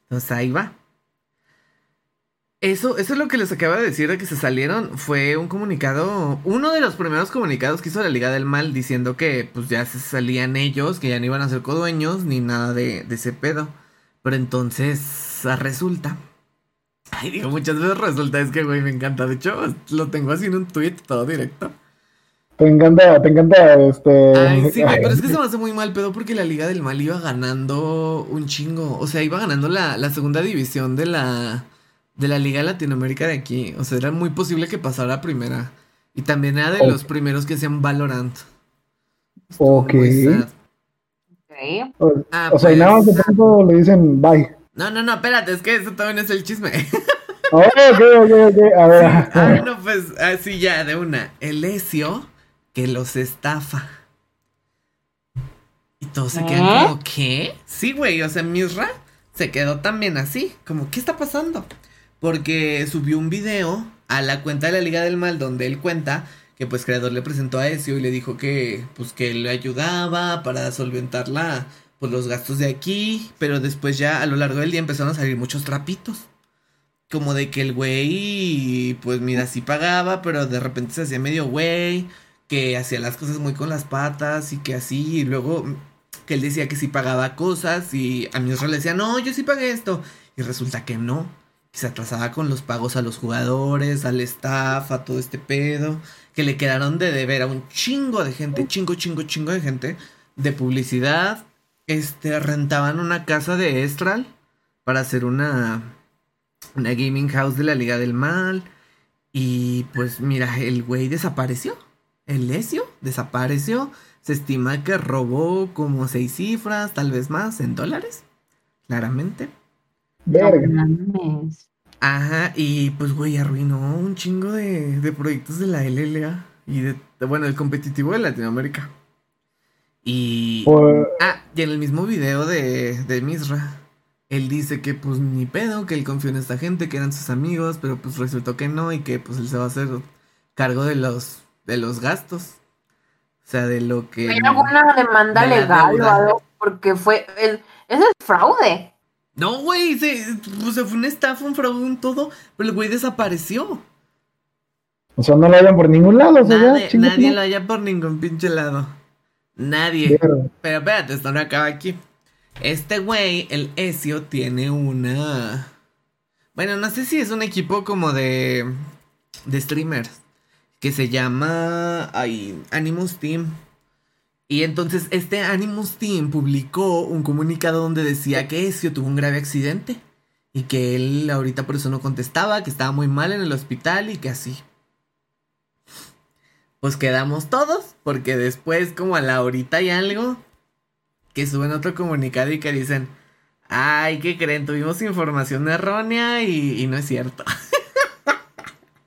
Entonces ahí va. Eso es lo que les acaba de decir de que se salieron. Fue un comunicado, uno de los primeros comunicados que hizo la Liga del Mal diciendo que pues ya se salían ellos, que ya no iban a ser codueños ni nada de ese pedo. Pero entonces resulta... Ay, digo, muchas veces resulta, es que, güey, me encanta. De hecho, lo tengo así en un tweet todo directo. Te encanta. Ay, sí, güey, pero es que se me hace muy mal pedo porque la Liga del Mal iba ganando un chingo. O sea, iba ganando la segunda división de la Liga Latinoamérica de aquí. O sea, era muy posible que pasara a primera. Y también era de los primeros que hacían Valorant. Okay. O sea, y nada más de pronto le dicen bye. No, espérate, es que eso también es el chisme. Okay, a ver. Así ya, de una. El Ezio que los estafa. Y todos se quedan como, ¿qué? Sí, güey, o sea, Misra se quedó también así, como, ¿qué está pasando? Porque subió un video a la cuenta de la Liga del Mal donde él cuenta que pues Creador le presentó a Ezio y le dijo que le ayudaba para solventar los gastos de aquí, pero después ya a lo largo del día empezaron a salir muchos trapitos. Como de que el güey, pues mira, sí pagaba, pero de repente se hacía medio güey, que hacía las cosas muy con las patas y que así, y luego que él decía que sí pagaba cosas y a Misra le decía, no, yo sí pagué esto, y resulta que no, que se atrasaba con los pagos a los jugadores, al staff, a todo este pedo, que le quedaron de deber a un chingo de gente, chingo de gente, de publicidad. Rentaban una casa de Estral para hacer una gaming house de la Liga del Mal. Y pues mira, el güey desapareció. El Ezio desapareció. Se estima que robó como 6 cifras, tal vez más, en dólares. Claramente. Verga. Ajá, y pues güey, arruinó un chingo de proyectos de la LLA. Y el competitivo de Latinoamérica. Y y en el mismo video de Misra, él dice que pues ni pedo, que él confió en esta gente, que eran sus amigos, pero pues resultó que no, y que pues él se va a hacer cargo de los gastos. O sea, de lo que... ¿Hay alguna demanda legal o algo? Porque ese es fraude. No, güey, pues fue un estafa, un fraude, un todo, pero el güey desapareció. O sea, no lo hayan por ningún lado. Nadie lo haya por ningún pinche lado. Nadie. Pero espérate, esto no acaba aquí. Este güey, el Ezio, tiene una... Bueno, no sé si es un equipo como de streamers que se llama Animus Team. Y entonces este Animus Team publicó un comunicado donde decía que Ezio tuvo un grave accidente y que él ahorita por eso no contestaba, que estaba muy mal en el hospital y que así. Pues quedamos todos, porque después como a la horita y algo que suben otro comunicado y que dicen, ay, ¿qué creen? Tuvimos información errónea y no es cierto.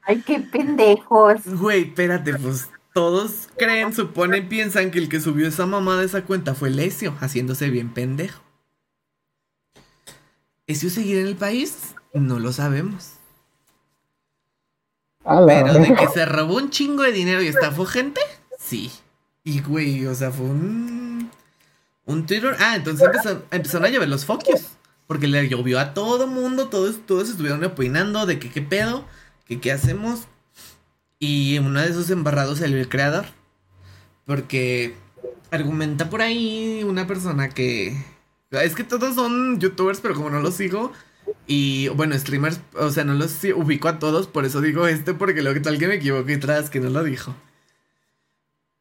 Ay, qué pendejos. Güey, espérate, pues todos creen, suponen, piensan que el que subió esa mamada de esa cuenta fue el Ezio, haciéndose bien pendejo. ¿Ezio seguirá en el país? No lo sabemos. Pero de que se robó un chingo de dinero y estafó gente, sí. Y güey, o sea, fue un Twitter. Entonces empezaron a llover los focus, porque le llovió a todo mundo, todos estuvieron opinando de que qué pedo, que qué hacemos. Y en uno de esos embarrados salió el Creador, porque argumenta por ahí una persona que... Es que todos son youtubers, pero como no los sigo... Y bueno, streamers, o sea, no los ubico a todos, por eso digo porque luego tal que me equivoqué tras que no lo dijo.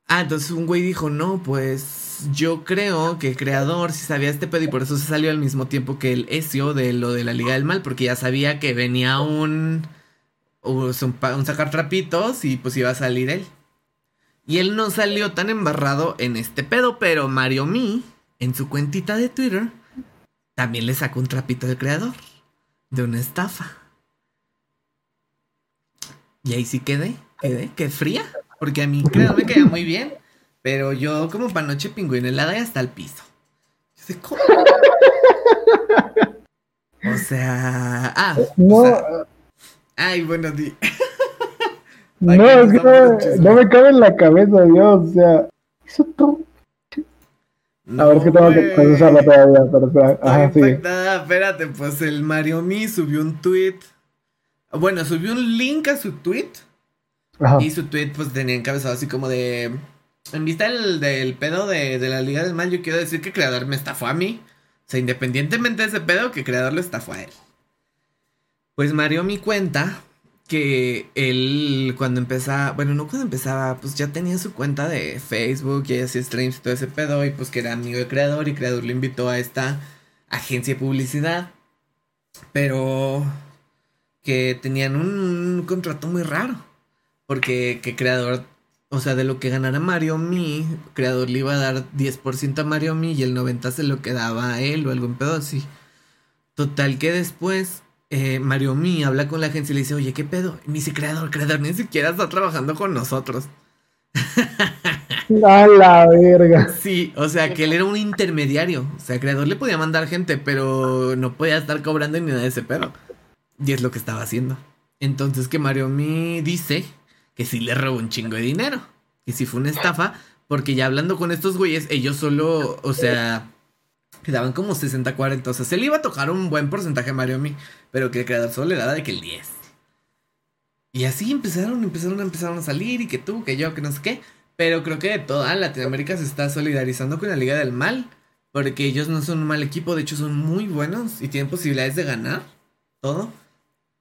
Entonces un güey dijo, no, pues yo creo que el Creador sí sabía este pedo y por eso se salió al mismo tiempo que el Ezio de lo de la Liga del Mal, porque ya sabía que venía un sacar trapitos y pues iba a salir él. Y él no salió tan embarrado en este pedo, pero MarioMe, en su cuentita de Twitter, también le sacó un trapito al Creador de una estafa. Y ahí sí quedé fría, porque a mí Creador me caía muy bien, pero yo como panoche pingüinelada y hasta el piso. Yo sé cómo. O sea, no. O sea, ay, bueno, di. No, es que no me cabe en la cabeza, Dios, o sea, eso todo. No, a ver, es que tengo que procesarla todavía, pero espera. Ajá, sí. Espérate, pues el MarioMe subió un tweet. Bueno, subió un link a su tweet. Ajá. Y su tweet pues tenía encabezado así como de... En vista del pedo de la Liga del Mal, yo quiero decir que Creador me estafó a mí. O sea, independientemente de ese pedo, que Creador lo estafó a él. Pues MarioMe cuenta que él cuando empezaba, bueno, no cuando empezaba, pues ya tenía su cuenta de Facebook y hacía streams y todo ese pedo, y pues que era amigo de Creador, y Creador lo invitó a esta agencia de publicidad, pero que tenían un contrato muy raro, porque que Creador, o sea, de lo que ganara MarioMe, Creador le iba a dar 10% a MarioMe y el 90% se lo quedaba a él o algún pedo así. Total que después MarioMe habla con la agencia y le dice, oye, ¿qué pedo? Y me dice, Creador, ni siquiera está trabajando con nosotros. A la verga. Sí, o sea, que él era un intermediario. O sea, Creador le podía mandar gente, pero no podía estar cobrando ni nada de ese pedo. Y es lo que estaba haciendo. Entonces que MarioMe dice que sí le robó un chingo de dinero, que sí fue una estafa, porque ya hablando con estos güeyes, ellos solo, o sea, quedaban como 60-40, o sea, se le iba a tocar un buen porcentaje a MarioMe, pero que el Creador solo le daba de que el 10. Y así empezaron a salir, y que tú, que yo, que no sé qué, pero creo que de toda Latinoamérica se está solidarizando con la Liga del Mal, porque ellos no son un mal equipo, de hecho son muy buenos, y tienen posibilidades de ganar todo,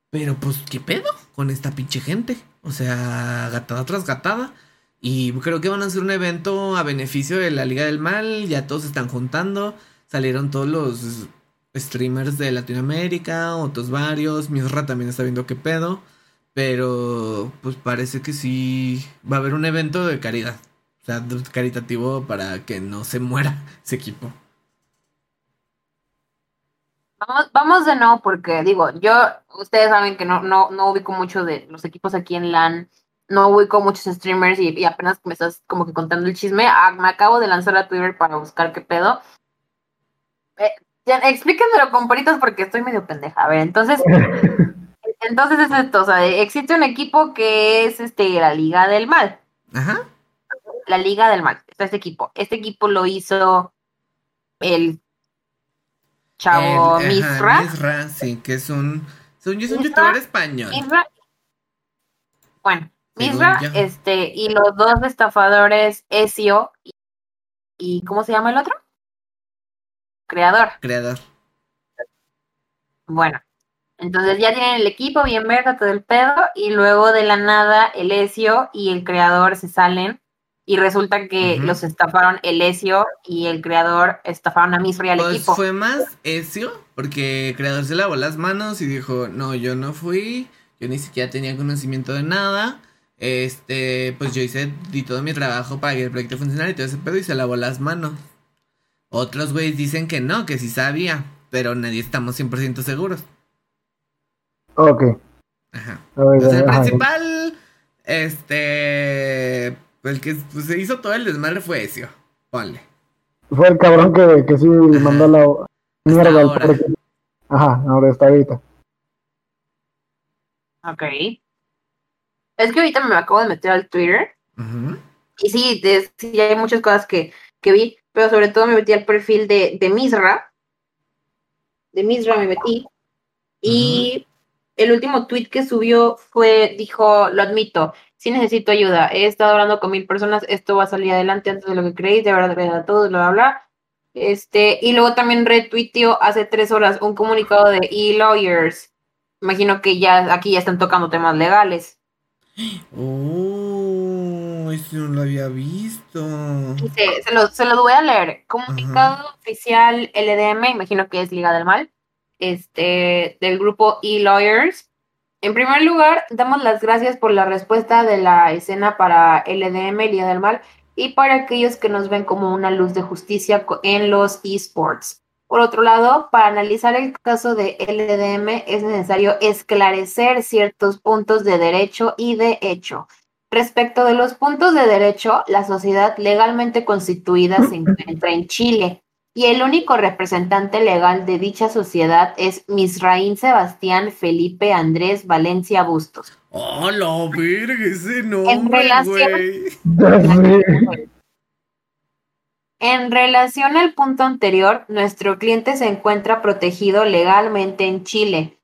pero pues, ¿qué pedo con esta pinche gente? O sea, gatada tras gatada. Y creo que van a hacer un evento a beneficio de la Liga del Mal. Ya todos se están juntando. Salieron todos los streamers de Latinoamérica, otros varios. Misra también está viendo qué pedo. Pero pues parece que sí va a haber un evento de caridad. O sea, caritativo para que no se muera ese equipo. Vamos de nuevo porque, digo, ustedes saben que no ubico mucho de los equipos aquí en LAN, no ubico muchos streamers y apenas me estás como que contando el chisme. Me acabo de lanzar a Twitter para buscar qué pedo. Explíquenmelo con poritos porque estoy medio pendeja. A ver, entonces es esto, o sea, existe un equipo que es la Liga del Mal. Ajá. La Liga del Mal, está este equipo. Este equipo lo hizo el chavo Misra. Misra, sí, que es un youtuber español. Misra, y los dos estafadores, Ezio y ¿cómo se llama el otro? Creador. Bueno, entonces ya tienen el equipo bien verga, todo el pedo, y luego de la nada el Ezio y el Creador se salen y resulta que los estafaron el Ezio y el Creador estafaron a Misra y al equipo. Pues fue más Ezio, porque el Creador se lavó las manos y dijo, no, yo no fui, yo ni siquiera tenía conocimiento de nada, pues yo di todo mi trabajo para que el proyecto funcionara y todo ese pedo, y se lavó las manos. Otros güeyes dicen que no, que sí sabía, pero nadie estamos 100% seguros. Ok. Ajá. Entonces, el principal, el que se hizo todo el desmadre fue Ezio. Ponle. Fue el cabrón que sí mandó la mierda al pobre. Ajá, ahora está ahorita. Ok. Es que ahorita me acabo de meter al Twitter. Uh-huh. Y sí, sí hay muchas cosas que vi, pero sobre todo me metí al perfil de Misra. De Misra me metí. Y el último tweet que subió dijo, lo admito, sí necesito ayuda, he estado hablando con 1000 personas, esto va a salir adelante antes de lo que creéis, de verdad, a todos, bla, bla, bla. Y luego también retuiteó hace 3 horas un comunicado de E-Lawyers. Imagino que ya aquí ya están tocando temas legales. Oh, eso no lo había visto. Dice, se lo voy a leer. Comunicado oficial LDM, imagino que es Liga del Mal, del grupo E-Lawyers. En primer lugar, damos las gracias por la respuesta de la escena para LDM, Liga del Mal, y para aquellos que nos ven como una luz de justicia en los esports. Por otro lado, para analizar el caso de LDM es necesario esclarecer ciertos puntos de derecho y de hecho. Respecto de los puntos de derecho, la sociedad legalmente constituida se encuentra en Chile. Y el único representante legal de dicha sociedad es Misraín Sebastián Felipe Andrés Valencia Bustos. ¡Oh, la verga! Ese nombre, güey. En relación al punto anterior, nuestro cliente se encuentra protegido legalmente en Chile,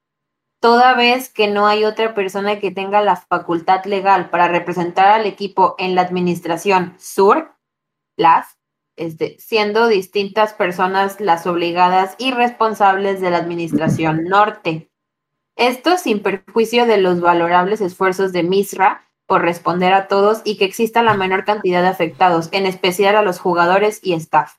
toda vez que no hay otra persona que tenga la facultad legal para representar al equipo en la administración sur, siendo distintas personas las obligadas y responsables de la administración norte. Esto sin perjuicio de los valorables esfuerzos de Misra por responder a todos y que exista la menor cantidad de afectados, en especial a los jugadores y staff.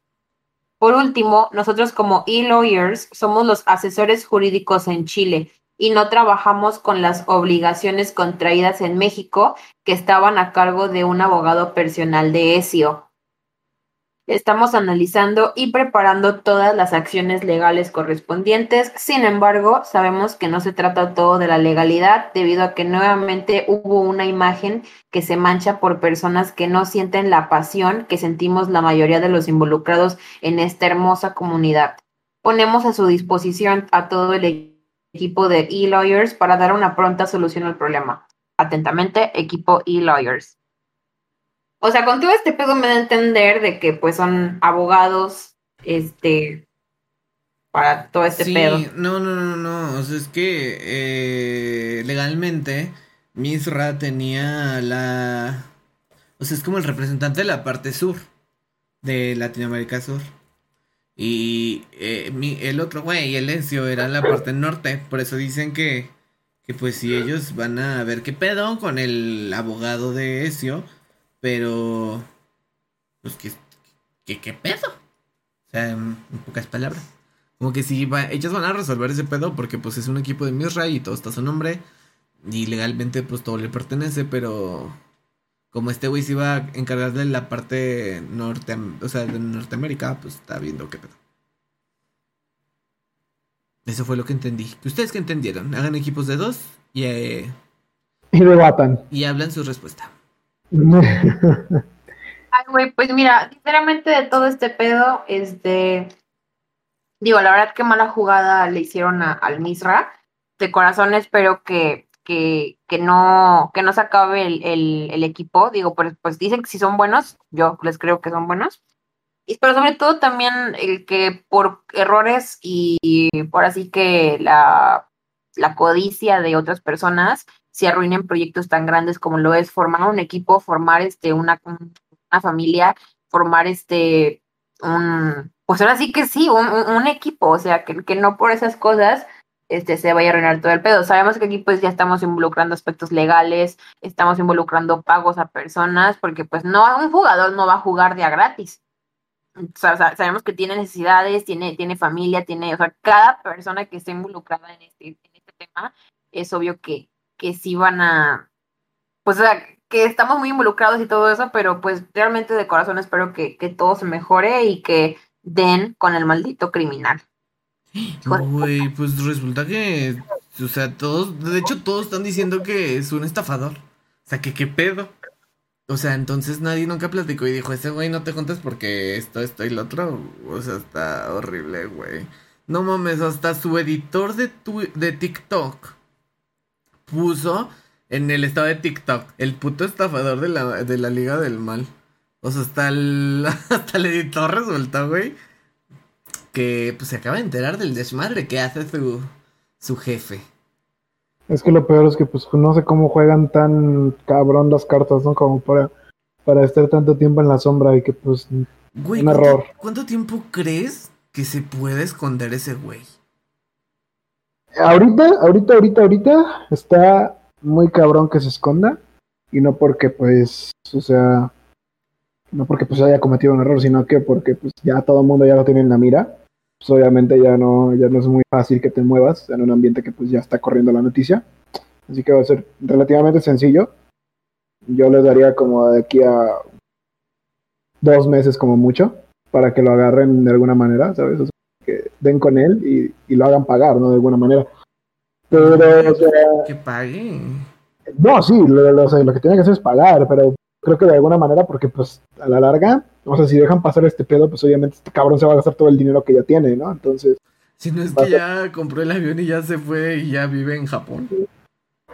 Por último, nosotros como E-Lawyers somos los asesores jurídicos en Chile y no trabajamos con las obligaciones contraídas en México que estaban a cargo de un abogado personal de Ezio. Estamos analizando y preparando todas las acciones legales correspondientes. Sin embargo, sabemos que no se trata todo de la legalidad, debido a que nuevamente hubo una imagen que se mancha por personas que no sienten la pasión que sentimos la mayoría de los involucrados en esta hermosa comunidad. Ponemos a su disposición a todo el equipo de E-Lawyers para dar una pronta solución al problema. Atentamente, equipo E-Lawyers. O sea, con todo este pedo me da a entender de que pues son abogados, para todo este pedo. Sí, no, o sea, es que legalmente Misra tenía la... O sea, es como el representante de la parte sur, de Latinoamérica Sur. Y el otro güey, el Ezio, era la parte norte, por eso dicen que pues si ellos van a ver qué pedo con el abogado de Ezio... Pero, pues, ¿qué pedo? O sea, en pocas palabras. Como que sí, ellas van a resolver ese pedo porque, pues, es un equipo de Misra y todo está a su nombre. Y legalmente, pues, todo le pertenece, pero... Como este güey se iba a encargar de la parte norte, o sea, de Norteamérica, pues, está viendo qué pedo. Eso fue lo que entendí. ¿Ustedes qué entendieron? Hagan equipos de dos y debatan. Y hablan su respuesta. Ay, güey, pues mira, sinceramente de todo este pedo, digo, la verdad que mala jugada le hicieron al Misra. De corazón espero que no se acabe el equipo. Digo, pues dicen que si son buenos, yo les creo que son buenos. Pero sobre todo también el que por errores y por así que la codicia de otras personas se arruinen proyectos tan grandes como lo es formar un equipo, formar una familia, formar pues ahora sí que sí, un equipo, o sea, que no por esas cosas se vaya a arruinar todo el pedo. Sabemos que aquí pues ya estamos involucrando aspectos legales, estamos involucrando pagos a personas, porque pues no, un jugador no va a jugar de a gratis. O sea, sabemos que tiene necesidades, tiene familia, o sea, cada persona que esté involucrada en este tema es obvio que sí van a... Pues, o sea, que estamos muy involucrados y todo eso, pero pues realmente de corazón espero que todo se mejore y que den con el maldito criminal. Güey, pues resulta que... O sea, todos están diciendo que es un estafador. O sea, que qué pedo. O sea, entonces nadie nunca platicó y dijo, ese güey no te juntas porque esto y lo otro. O sea, está horrible, güey. No mames, hasta su editor de TikTok... puso en el estado de TikTok el puto estafador de la Liga del Mal. O sea, hasta el editor resultó, güey, que pues se acaba de enterar del desmadre que hace su jefe. Es que lo peor es que pues no sé cómo juegan tan cabrón las cartas, ¿no? Como para estar tanto tiempo en la sombra y que pues güey, un error. ¿Cuánto tiempo crees que se puede esconder ese güey? Ahorita está muy cabrón que se esconda y no porque pues, o sea, no porque pues haya cometido un error, sino que porque pues ya todo el mundo ya lo tiene en la mira. Pues obviamente ya no es muy fácil que te muevas en un ambiente que pues ya está corriendo la noticia. Así que va a ser relativamente sencillo. Yo les daría como de aquí a 2 meses como mucho para que lo agarren de alguna manera, ¿sabes? O sea, que den con él y lo hagan pagar, ¿no? De alguna manera. Pero, o sea, que paguen. No, sí, lo que tienen que hacer es pagar, pero creo que de alguna manera, porque pues a la larga, o sea, si dejan pasar este pedo, pues obviamente este cabrón se va a gastar todo el dinero que ya tiene, ¿no? Entonces... Si no es que ya compró el avión y ya se fue y ya vive en Japón.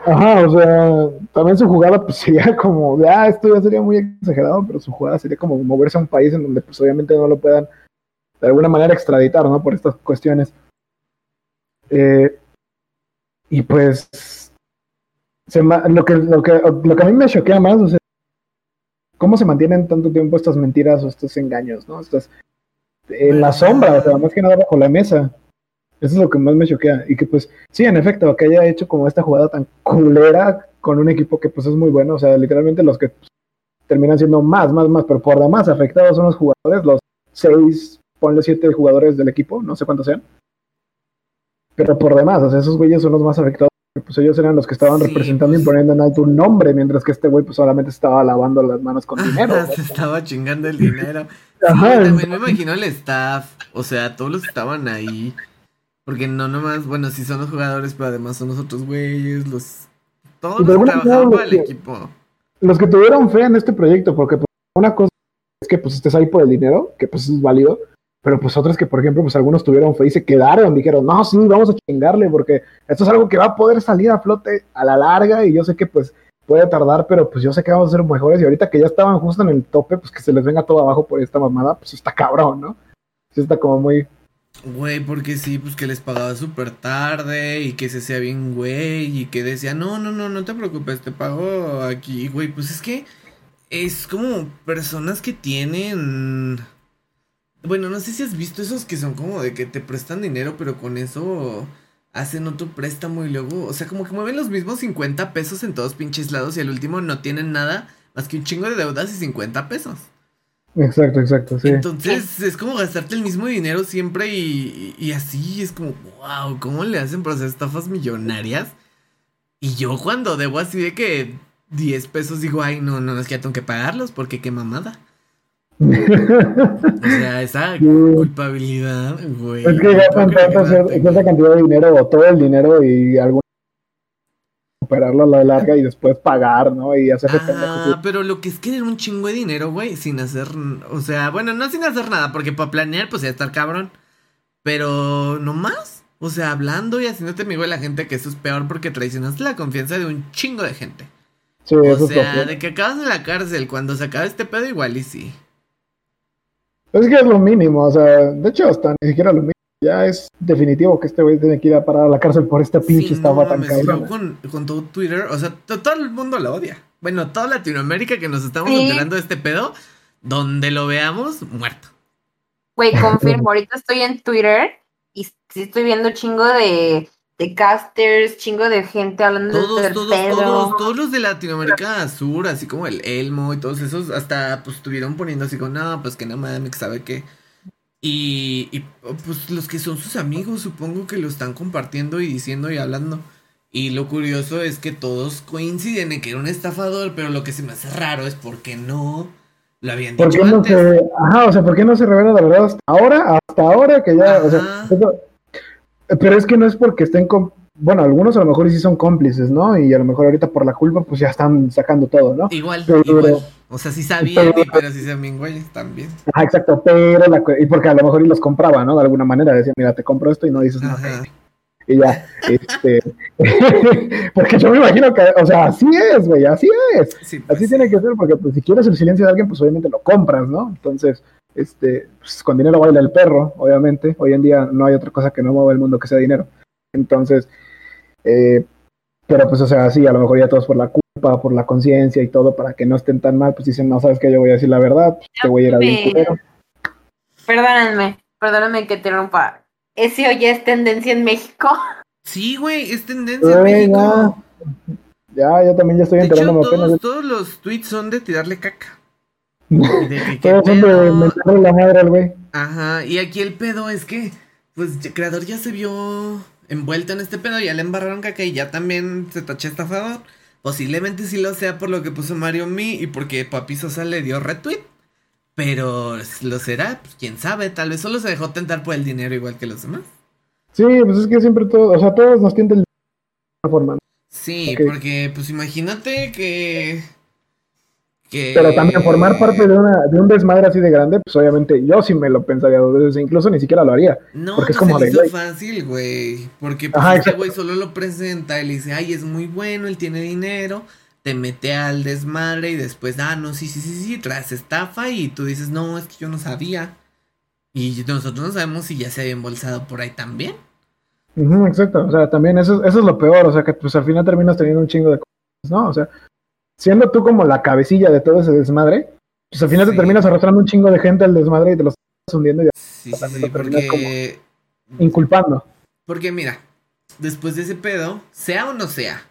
Ajá, o sea, también su jugada pues sería como, esto ya sería muy exagerado, pero su jugada sería como moverse a un país en donde pues obviamente no lo puedan de alguna manera extraditar, ¿no? Por estas cuestiones. Y pues... Lo que a mí me choquea más, o sea... ¿Cómo se mantienen tanto tiempo estas mentiras o estos engaños, no? Estas... En la sombra, o sea, más que nada bajo la mesa. Eso es lo que más me choquea. Y que pues, sí, en efecto, que haya hecho como esta jugada tan culera con un equipo que pues es muy bueno. O sea, literalmente los que pues, terminan siendo más, pero por demás afectados son los jugadores, los 6, ponle 7 jugadores del equipo, no sé cuántos sean. Pero por demás, o sea, esos güeyes son los más afectados, porque pues ellos eran los que estaban representando y poniendo en alto un nombre, mientras que este güey pues solamente estaba lavando las manos con dinero. Se estaba chingando el dinero. Ajá. Sí, también me imagino el staff, o sea, todos los que estaban ahí. Porque no nomás, bueno, sí son los jugadores, pero además son los otros güeyes, todos los que trabajaban para el equipo. Los que tuvieron fe en este proyecto, porque pues, una cosa es que pues estés ahí por el dinero, que pues es válido, pero pues otras que, por ejemplo, pues algunos tuvieron fe y se quedaron, dijeron, no, sí, vamos a chingarle, porque esto es algo que va a poder salir a flote a la larga, y yo sé que pues puede tardar, pero pues yo sé que vamos a ser mejores, y ahorita que ya estaban justo en el tope, pues que se les venga todo abajo por esta mamada, pues está cabrón, ¿no? Sí está como muy... Güey, porque sí, pues que les pagaba súper tarde y que se hacía bien, güey, y que decía, no te preocupes, te pago aquí, güey, pues es que es como personas que tienen, bueno, no sé si has visto esos que son como de que te prestan dinero, pero con eso hacen otro préstamo y luego, o sea, como que mueven los mismos 50 pesos en todos pinches lados y al último no tienen nada más que un chingo de deudas y 50 pesos. Exacto, sí. Entonces es como gastarte el mismo dinero siempre y así, es como, wow, ¿cómo le hacen para hacer estafas millonarias? Y yo cuando debo así de que 10 pesos digo, ay, no, es que ya tengo que pagarlos porque qué mamada. O sea, esa culpabilidad, güey. Es que gastan tanta cantidad de dinero o todo el dinero y algún... recuperarlo a la larga y después pagar, ¿no? Y hacer... pero lo que es querer un chingo de dinero, güey, sin hacer... O sea, bueno, no sin hacer nada, porque para planear, pues, ya estar cabrón. Pero, ¿no más? O sea, hablando y haciéndote amigo de la gente, que eso es peor porque traicionaste la confianza de un chingo de gente. Sí, eso es lo peor. O sea, de que acabas en la cárcel, cuando se acaba este pedo, igual y sí. Es que es lo mínimo, o sea, de hecho, hasta ni siquiera lo mínimo. Ya es definitivo que este güey tiene que ir a parar a la cárcel por esta pinche estafa tan cabrón. Con todo Twitter, o sea, todo el mundo la odia. Bueno, toda Latinoamérica que nos estamos enterando de este pedo, donde lo veamos, muerto. Güey, confirmo, ahorita estoy en Twitter y sí estoy viendo chingo de casters, chingo de gente hablando de todo pedo. Todos los de Latinoamérica Sur, así como el Elmo y todos esos, hasta pues estuvieron poniendo así como, no, pues que no mames, sabe qué. Y pues los que son sus amigos supongo que lo están compartiendo y diciendo y hablando. Y lo curioso es que todos coinciden en que era un estafador, pero lo que se me hace raro es por qué no lo habían dicho antes. ¿Por qué no se revela la verdad hasta ahora que ya, o sea, pero es que no es porque estén con... Bueno, algunos a lo mejor sí son cómplices, ¿no? Y a lo mejor ahorita por la culpa pues ya están sacando todo, ¿no? Igual. O sea, sí sabían, pero sí sean bien güeyes también. Ah, exacto, pero y porque a lo mejor los compraba, ¿no? De alguna manera decían, mira, te compro esto y no dices nada. Y ya, porque yo me imagino que, o sea, así es, güey, así es. Sí, pues, así tiene que ser, porque pues si quieres el silencio de alguien, pues obviamente lo compras, ¿no? Entonces, pues, con dinero baila el perro, obviamente. Hoy en día no hay otra cosa que no mueva el mundo que sea dinero. Entonces, pero pues, o sea, sí, a lo mejor ya todos por la culpa, por la conciencia y todo, para que no estén tan mal, pues dicen, no, sabes que yo voy a decir la verdad, pues te voy a ir a bien culero. Perdóname que te rompa. ¿Ezio ya es tendencia en México? Sí, güey, es tendencia en México. Ya, yo también ya estoy enterándome. Todos los tweets son de tirarle caca. Todos son de meterle la madre al güey. Ajá, y aquí el pedo es que, pues, el creador ya se vio envuelto en este pedo, ya le embarraron caca y ya también se taché estafador. Posiblemente sí lo sea por lo que puso MarioMe y porque Papi Sosa le dio retweet. Pero lo será, pues quién sabe, tal vez solo se dejó tentar por el dinero igual que los demás. Sí, pues es que siempre todos, o sea, todos nos tienden de alguna forma, ¿no? Sí, okay. Porque pues imagínate que... Pero también formar parte de un desmadre así de grande, pues obviamente yo sí me lo pensaría dos veces, incluso ni siquiera lo haría. No, porque es como se hizo fácil, güey, porque pues este güey solo lo presenta, él dice, ay, es muy bueno, él tiene dinero, te mete al desmadre y después, no, sí, tras estafa y tú dices, no, es que yo no sabía. Y nosotros no sabemos si ya se había embolsado por ahí también. Exacto, o sea, también eso es lo peor, o sea, que pues al final terminas teniendo un chingo de cosas, ¿no? O sea, siendo tú como la cabecilla de todo ese desmadre, pues al final te terminas arrastrando un chingo de gente al desmadre y te los estás hundiendo y ya. Sí, porque... como inculpando. Porque mira, después de ese pedo, sea o no sea,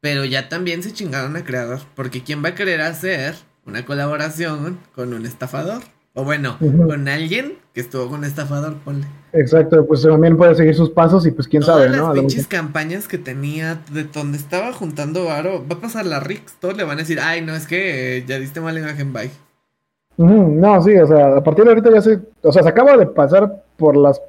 pero ya también se chingaron a Creador. Porque ¿quién va a querer hacer una colaboración con un estafador? O bueno, uh-huh, con alguien que estuvo con un estafador, ponle. Exacto, pues también puede seguir sus pasos y pues quién todas sabe, ¿no? Las pinches campañas que tenía, de donde estaba juntando varo, va a pasar la Rix, todos le van a decir, ay, no, es que ya diste mala imagen, bye. Uh-huh. No, sí, o sea, a partir de ahorita ya se... O sea, se acaba de pasar por las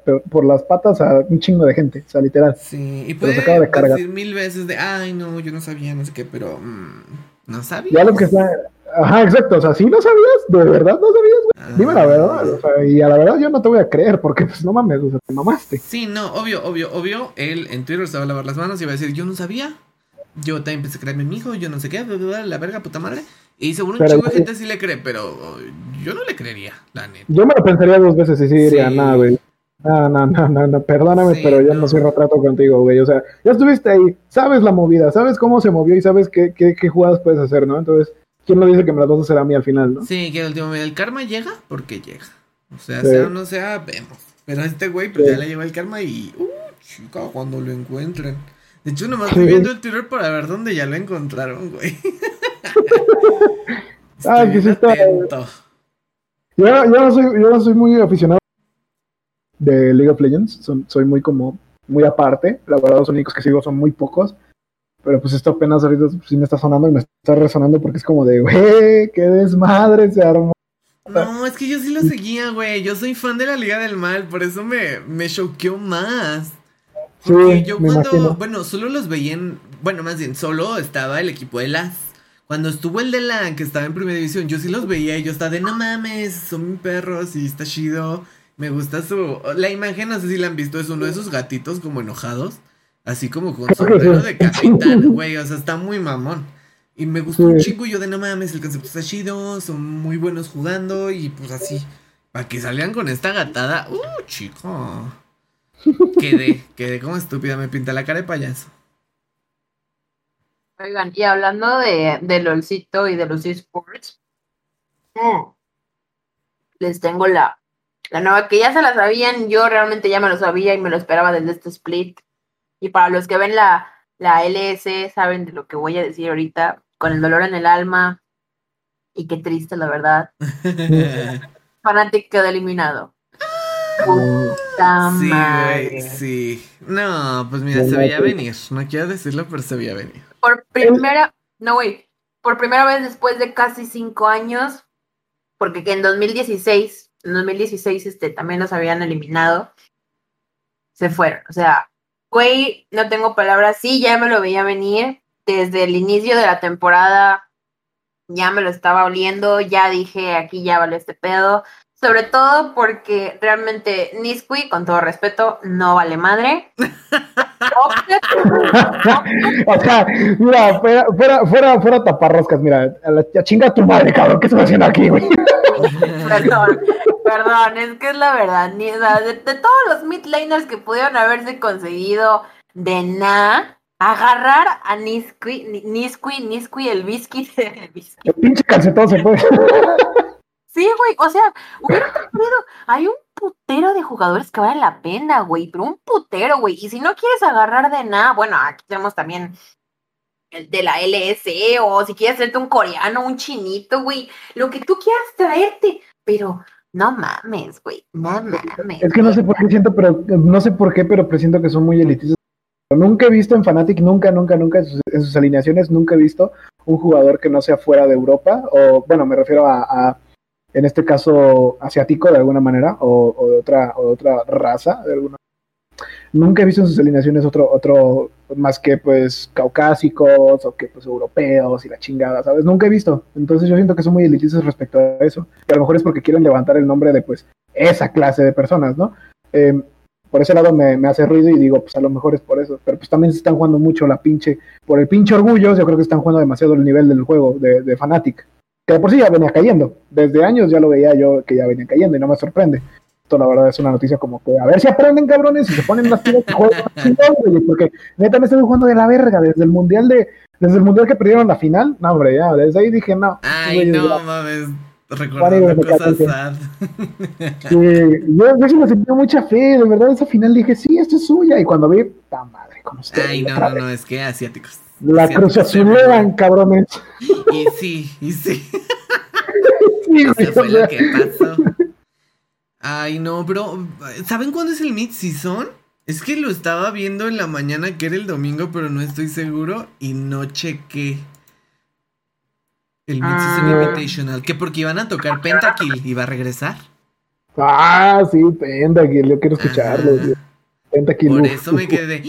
patas a un chingo de gente, o sea, literal. Sí, y puede decir mil veces de, ay, no, yo no sabía, no sé qué, pero... no sabía. Ya lo que está... Ajá, exacto, o sea, si ¿sí no sabías? ¿De verdad no sabías, güey? Dime la verdad, o sea, y a la verdad yo no te voy a creer, porque pues no mames, o sea, te mamaste. Sí, no, obvio, él en Twitter se va a lavar las manos y va a decir, yo no sabía, yo también pensé creerme mi hijo, yo no sé qué, la verga, puta madre, y seguro un chingo de gente sí le cree, pero yo no le creería, la neta. Yo me lo pensaría dos veces y sí diría, nada, güey. No, perdóname, sí, pero ya no soy retrato contigo, güey, o sea, ya estuviste ahí, sabes la movida, sabes cómo se movió y sabes qué jugadas puedes hacer, ¿no? Entonces... ¿Quién me dice que me las vas a hacer a mí al final, no? Sí, que el último el karma llega porque llega. O sea, sí, sea o no sea, vemos. Pero a este güey, pues sí, ya le lleva el karma y... chica, cuando lo encuentren. De hecho, nomás estoy viendo el Twitter para ver dónde ya lo encontraron, güey. Ah, que sí está... Yo no soy muy aficionado de League of Legends. Soy muy como... Muy aparte. La verdad, los únicos que sigo son muy pocos. Pero pues esto apenas ahorita sí me está sonando y me está resonando porque es como de, güey, qué desmadre se armó. No, es que yo sí lo seguía, güey. Yo soy fan de la Liga del Mal, por eso me choqueó más. Porque sí, yo cuando, imagino. Bueno, solo los veía en, bueno, más bien, solo estaba el equipo de LAS. Cuando estuvo el de LAN, que estaba en primera división, yo sí los veía y yo estaba de, no mames, son mis perros y está chido. Me gusta la imagen, no sé si la han visto, es uno de esos gatitos como enojados. Así como con sombrero de capitán, güey, o sea, está muy mamón. Y me gustó un chingo, yo de no mames, el concepto está chido, son muy buenos jugando y pues así. Para que salgan con esta gatada, chico. Quedé como estúpida, me pinta la cara de payaso. Oigan, y hablando de LOLcito y de los eSports, les tengo la nueva que ya se la sabían, yo realmente ya me lo sabía y me lo esperaba desde este split. Y para los que ven la LS saben de lo que voy a decir ahorita, con el dolor en el alma, y qué triste, la verdad. Fnatic quedó eliminado. Puta madre. Güey, sí. No, pues mira, se veía venir. No quiero decirlo, pero se veía venir. Por primera vez después de casi 5 años, porque en 2016 también los habían eliminado, se fueron, o sea... Güey, no tengo palabras, sí, ya me lo veía venir, desde el inicio de la temporada ya me lo estaba oliendo, ya dije, aquí ya vale este pedo, sobre todo porque realmente Nisqui, con todo respeto, no vale madre. O sea, mira, fuera taparroscas, mira, a chinga tu madre, cabrón, ¿qué estás haciendo aquí, güey? Perdón, es que es la verdad, o sea, de todos los midlaners que pudieron haberse conseguido de nada, agarrar a Nisqui, el biscuit. El pinche calcetón se fue. Sí, güey, o sea, hubiera tenido, hay un putero de jugadores que valen la pena, güey, pero un putero, güey, y si no quieres agarrar de nada, bueno, aquí tenemos también... el de la LSE, o si quieres traerte un coreano, un chinito, güey, lo que tú quieras traerte, pero no mames, güey, no mames. Es que no sé por qué siento, pero presiento que son muy elitistas. Nunca he visto en Fnatic, nunca en sus alineaciones, nunca he visto un jugador que no sea fuera de Europa, o bueno, me refiero a en este caso, asiático de alguna manera, o de otra raza, de alguna. Nunca he visto en sus alineaciones otro más que pues caucásicos o que pues europeos y la chingada, ¿sabes? Nunca he visto, entonces yo siento que son muy elitistas respecto a eso, que a lo mejor es porque quieren levantar el nombre de pues esa clase de personas, ¿no? Por ese lado me hace ruido y digo, pues a lo mejor es por eso, pero pues también se están jugando mucho por el pinche orgullo, yo creo que están jugando demasiado el nivel del juego de Fnatic, que de por sí ya venía cayendo, desde años ya lo veía yo que ya venía cayendo y no me sorprende. Esto la verdad es una noticia como que a ver si aprenden, cabrones, y se ponen las pilas y juegan, porque neta me estoy jugando de la verga desde el mundial que perdieron la final, no hombre, ya desde ahí dije no. Ay, no mames, Recordando cosas sad. Yo se me sentí mucha fe, de verdad, esa final dije, sí, esto es suya, y cuando vi, tan madre, como usted. Ay, no, es que asiáticos. La cruz azulean, cabrones. Y sí. Eso fue lo que pasó. Ay, no, bro, ¿saben cuándo es el mid-season? Es que lo estaba viendo en la mañana, que era el domingo, pero no estoy seguro, y no chequé. El Mid-Season Invitational, que porque iban a tocar Pentakill, iba a regresar. Ah, sí, Pentakill, yo quiero escucharlo. Tío. Pentakill. Por eso me quedé.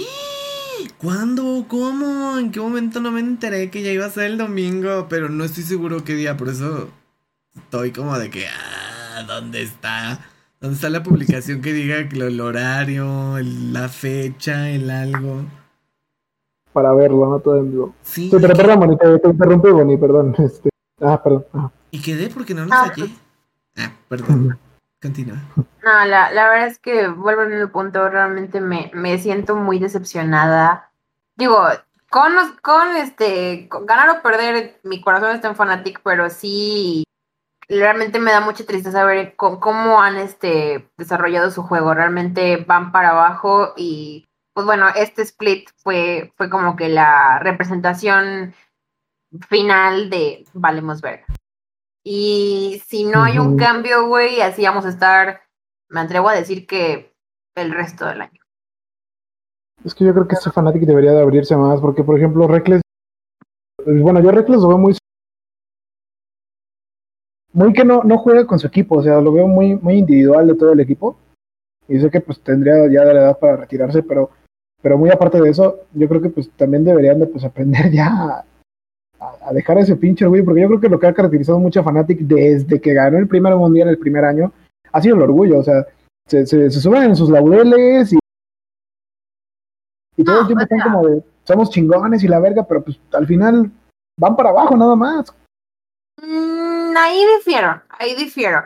¿Cuándo? ¿Cómo? ¿En qué momento? No me enteré que ya iba a ser el domingo, pero no estoy seguro qué día, por eso estoy como de que, ¿dónde está? ¿Dónde está la publicación que diga el horario, la fecha, el algo? Para verlo, ¿no? Todo en vivo. Sí. Pero perdón, Moni, te interrumpí, Moni, perdón. Perdón. Ah. ¿Y quedé porque no lo saqué? Ah, perdón. Continúa. No, la verdad es que, vuelvo en el punto, realmente me siento muy decepcionada. Digo, con ganar o perder, mi corazón está en Fnatic, pero sí, realmente me da mucha tristeza ver cómo han desarrollado su juego. Realmente van para abajo y... Pues bueno, este split fue como que la representación final de valemos verga. Y si no hay un cambio, güey, así vamos a estar, me atrevo a decir que el resto del año. Es que yo creo que ese Fnatic debería de abrirse más, porque por ejemplo Rekkles, bueno, yo Rekkles lo veo muy que no juega con su equipo, o sea, lo veo muy, muy individual de todo el equipo. Y sé que pues tendría ya la edad para retirarse, pero muy aparte de eso, yo creo que pues también deberían de pues aprender ya a dejar ese pinche orgullo, porque yo creo que lo que ha caracterizado mucho a Fnatic desde que ganó el primer mundial, el primer año, ha sido el orgullo, o sea, se suben en sus laureles y todo el tiempo están como de, somos chingones y la verga, pero pues al final van para abajo nada más. Ahí difiero.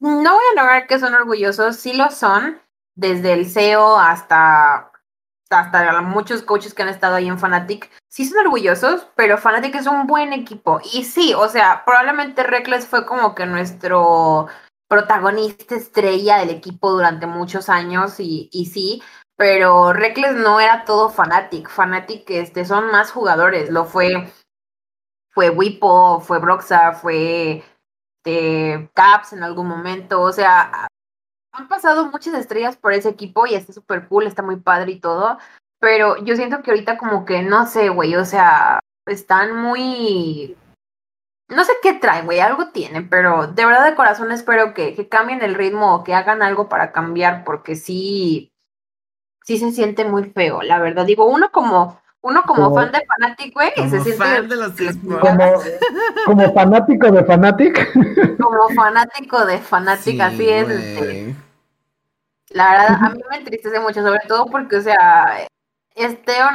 No voy a negar que son orgullosos, sí lo son, desde el CEO hasta muchos coaches que han estado ahí en Fnatic, sí son orgullosos, pero Fnatic es un buen equipo, y sí, o sea, probablemente Rekkles fue como que nuestro protagonista estrella del equipo durante muchos años, y sí, pero Rekkles no era todo Fnatic, son más jugadores, lo fue Wipo, fue Broxa, fue... de Caps en algún momento, o sea, han pasado muchas estrellas por ese equipo y está súper cool, está muy padre y todo, pero yo siento que ahorita como que, no sé, güey, o sea, están muy... No sé qué traen, güey, algo tienen, pero de verdad de corazón espero que cambien el ritmo o que hagan algo para cambiar, porque sí se siente muy feo, la verdad. Digo, uno como fan de Fnatic, güey, se siente... Fan de los como fanático de Fnatic. Como fanático de Fnatic, sí, así es. La verdad, a mí me entristece mucho, sobre todo porque, o sea, o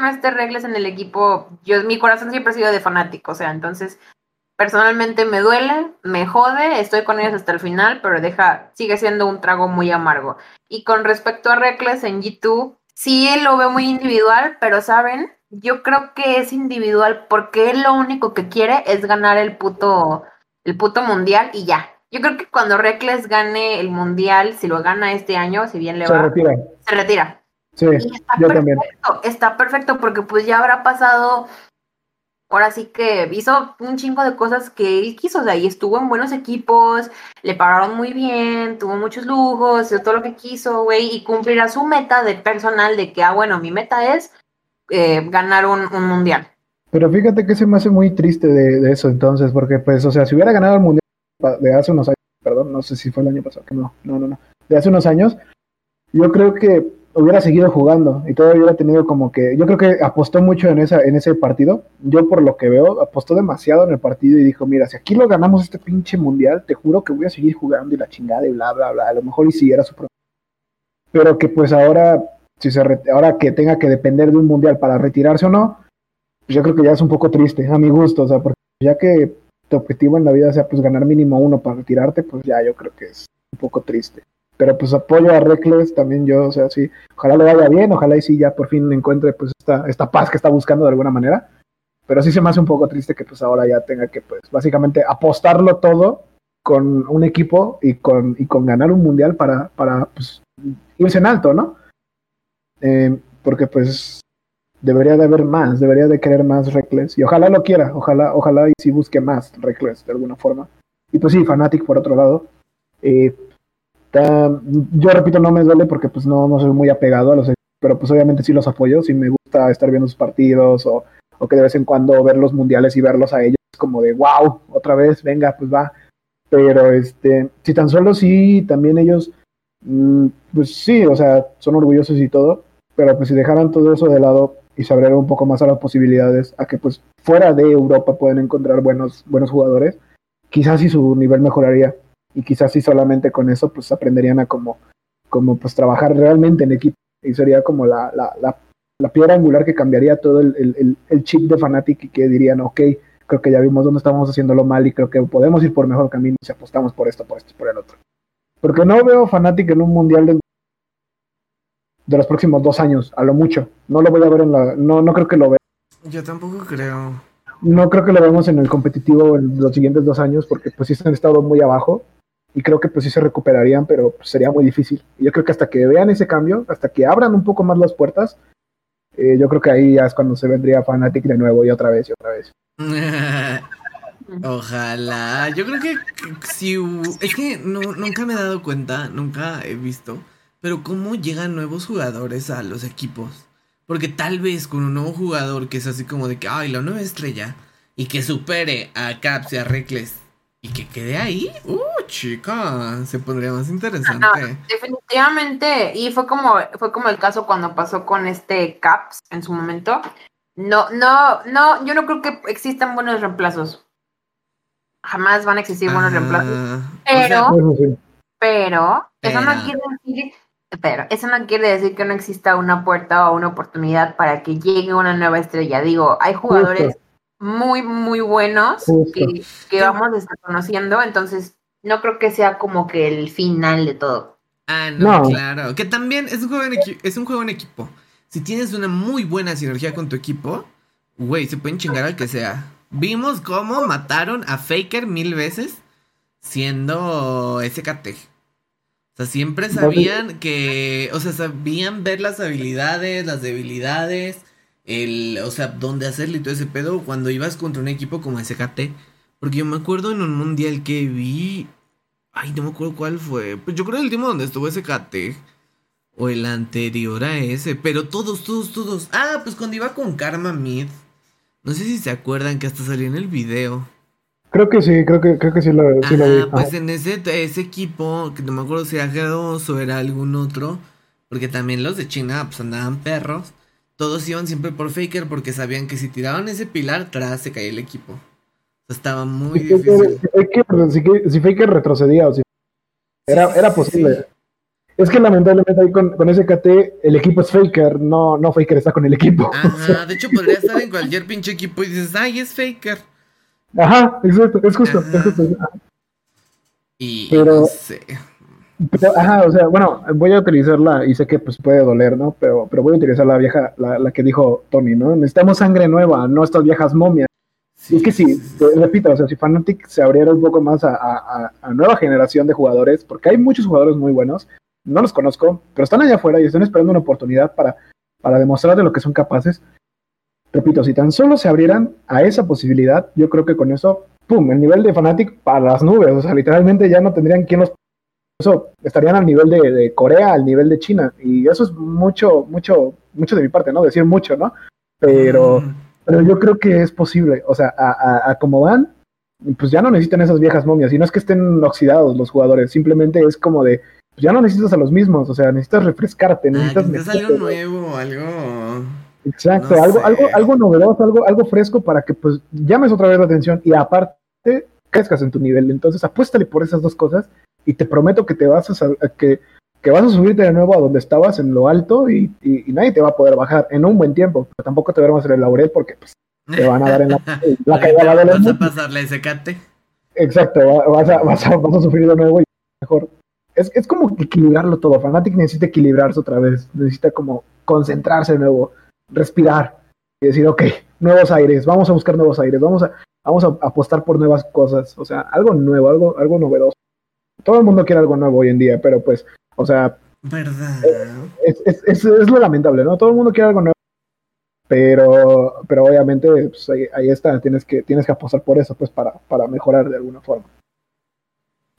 no Rekkles en el equipo, mi corazón siempre ha sido de Fnatic, o sea, entonces, personalmente me duele, me jode, estoy con ellos hasta el final, pero sigue siendo un trago muy amargo. Y con respecto a Rekkles en G2, sí lo veo muy individual, pero, ¿saben? Yo creo que es individual porque él lo único que quiere es ganar el puto mundial y ya. Yo creo que cuando Rekkles gane el mundial, si lo gana este año, si bien se retira. Sí, yo también. Está perfecto porque pues ya habrá pasado, ahora sí que hizo un chingo de cosas que él quiso, o sea, y estuvo en buenos equipos, le pagaron muy bien, tuvo muchos lujos, hizo todo lo que quiso, güey, y cumplirá su meta de personal de que, bueno, mi meta es... ganar un mundial. Pero fíjate que se me hace muy triste de eso entonces, porque pues, o sea, si hubiera ganado el mundial de hace unos años, perdón, no sé si fue el año pasado, que no, de hace unos años, yo creo que hubiera seguido jugando y todavía hubiera tenido como que, yo creo que apostó mucho en ese partido, yo por lo que veo, apostó demasiado en el partido y dijo, mira, si aquí lo ganamos este pinche mundial, te juro que voy a seguir jugando y la chingada y bla, bla, bla, a lo mejor y si era su problema. Pero que pues ahora... ahora que tenga que depender de un mundial para retirarse o no, pues yo creo que ya es un poco triste, a mi gusto, o sea, porque ya que tu objetivo en la vida sea pues ganar mínimo uno para retirarte, pues ya yo creo que es un poco triste. Pero pues apoyo a Rekkles también yo, o sea, sí, ojalá le vaya bien, ojalá y sí ya por fin encuentre pues esta paz que está buscando de alguna manera, pero sí se me hace un poco triste que pues ahora ya tenga que pues básicamente apostarlo todo con un equipo y con ganar un mundial para pues, irse en alto, ¿no? Porque pues debería de haber más, debería de querer más Rekkles, y ojalá lo quiera, ojalá y si busque más Rekkles de alguna forma. Y pues sí, Fnatic por otro lado, yo repito, no me duele porque pues no soy muy apegado a los, pero pues obviamente sí los apoyo, sí me gusta estar viendo sus partidos o que de vez en cuando ver los mundiales y verlos a ellos como de wow, otra vez, venga, pues va. Pero si tan solo sí, también ellos, pues sí, o sea, son orgullosos y todo, pero pues si dejaran todo eso de lado y se abrieran un poco más a las posibilidades, a que pues fuera de Europa pueden encontrar buenos jugadores, quizás sí su nivel mejoraría, y quizás sí solamente con eso pues aprenderían a como pues trabajar realmente en equipo, y sería como la piedra angular que cambiaría todo el chip de Fnatic, y que dirían, okay, creo que ya vimos dónde estábamos haciéndolo mal y creo que podemos ir por mejor camino si apostamos por esto, por esto, por el otro. Porque no veo Fnatic en un mundial de los próximos 2 años, a lo mucho. No lo voy a ver no creo que lo vea. Yo tampoco creo. No creo que lo veamos en el competitivo en los siguientes 2 años, porque pues sí han estado muy abajo y creo que pues sí se recuperarían, pero pues, sería muy difícil. Yo creo que hasta que vean ese cambio, hasta que abran un poco más las puertas, yo creo que ahí ya es cuando se vendría Fnatic de nuevo y otra vez. Ojalá. Yo creo que si es que nunca me he dado cuenta, nunca he visto, pero cómo llegan nuevos jugadores a los equipos, porque tal vez con un nuevo jugador que es así como de que ay, la nueva estrella, y que supere a Caps y a Rekkles y que quede ahí, chica, se pondría más interesante. No, definitivamente, y fue como el caso cuando pasó con Caps en su momento. No, yo no creo que existan buenos reemplazos. Jamás van a existir buenos reemplazos. Pero eso no quiere decir que no exista una puerta o una oportunidad para que llegue una nueva estrella. Digo, hay jugadores muy, muy buenos que vamos a estar conociendo, entonces no creo que sea como que el final de todo. Claro. Que también es un juego en equipo. Si tienes una muy buena sinergia con tu equipo, güey, se pueden chingar al que sea. Vimos cómo mataron a Faker 1000 veces siendo SKT. O sea, siempre sabían que... O sea, sabían ver las habilidades, las debilidades, dónde hacerle y todo ese pedo cuando ibas contra un equipo como SKT. Porque yo me acuerdo en un mundial que vi... Ay, no me acuerdo cuál fue. Pues yo creo el último donde estuvo SKT... O el anterior a ese. Pero todos. Pues cuando iba con Karma Mid. No sé si se acuerdan que hasta salió en el video. Creo que sí lo vi. Pues en ese equipo, que no me acuerdo si era G2 o era algún otro. Porque también los de China pues andaban perros. Todos iban siempre por Faker porque sabían que si tiraban ese pilar, tras se caía el equipo. O sea, estaba muy difícil. Si Faker retrocedía o si... Era posible. Sí. Es que lamentablemente ahí con SKT el equipo es Faker, no Faker está con el equipo. Ajá, de hecho podría estar en cualquier pinche equipo y dices, ay, es Faker. Ajá, exacto, es justo. Y pero, no sé. Pero, voy a utilizarla, y sé que pues puede doler, ¿no? Pero voy a utilizar la vieja, la que dijo Tony, ¿no? Necesitamos sangre nueva, no estas viejas momias. Sí, y es que repito, o sea, si Fnatic se abriera un poco más a nueva generación de jugadores, porque hay muchos jugadores muy buenos. No los conozco, pero están allá afuera y están esperando una oportunidad para demostrar de lo que son capaces. Repito, si tan solo se abrieran a esa posibilidad, yo creo que con eso, ¡pum!, el nivel de Fnatic para las nubes. O sea, literalmente ya no tendrían quien los... Eso, estarían al nivel de Corea, al nivel de China. Y eso es mucho de mi parte, ¿no? Decir mucho, ¿no? Pero yo creo que es posible. O sea, a como van, pues ya no necesitan esas viejas momias. Y no es que estén oxidados los jugadores, simplemente es como de... ya no necesitas a los mismos, o sea, necesitas refrescarte, necesitas algo nuevo, algo... Exacto, no algo novedoso, algo fresco para que pues llames otra vez la atención y aparte crezcas en tu nivel. Entonces apuéstale por esas 2 cosas y te prometo que te vas a que vas a subirte de nuevo a donde estabas en lo alto y nadie te va a poder bajar en un buen tiempo, pero tampoco te veremos en el laurel porque pues te van a dar en la caída de la... Vas a pasarle ese cate. Exacto, vas a sufrir de nuevo y mejor. Es como equilibrarlo todo. Fnatic necesita equilibrarse otra vez. Necesita como concentrarse de nuevo, respirar y decir, ok, nuevos aires, vamos a buscar nuevos aires, vamos a... Vamos a apostar por nuevas cosas, o sea, algo nuevo, algo novedoso. Todo el mundo quiere algo nuevo hoy en día, pero pues, o sea... ¿Verdad? Es lo lamentable, ¿no? Todo el mundo quiere algo nuevo, pero obviamente pues, ahí está, tienes que apostar por eso, pues, para mejorar de alguna forma.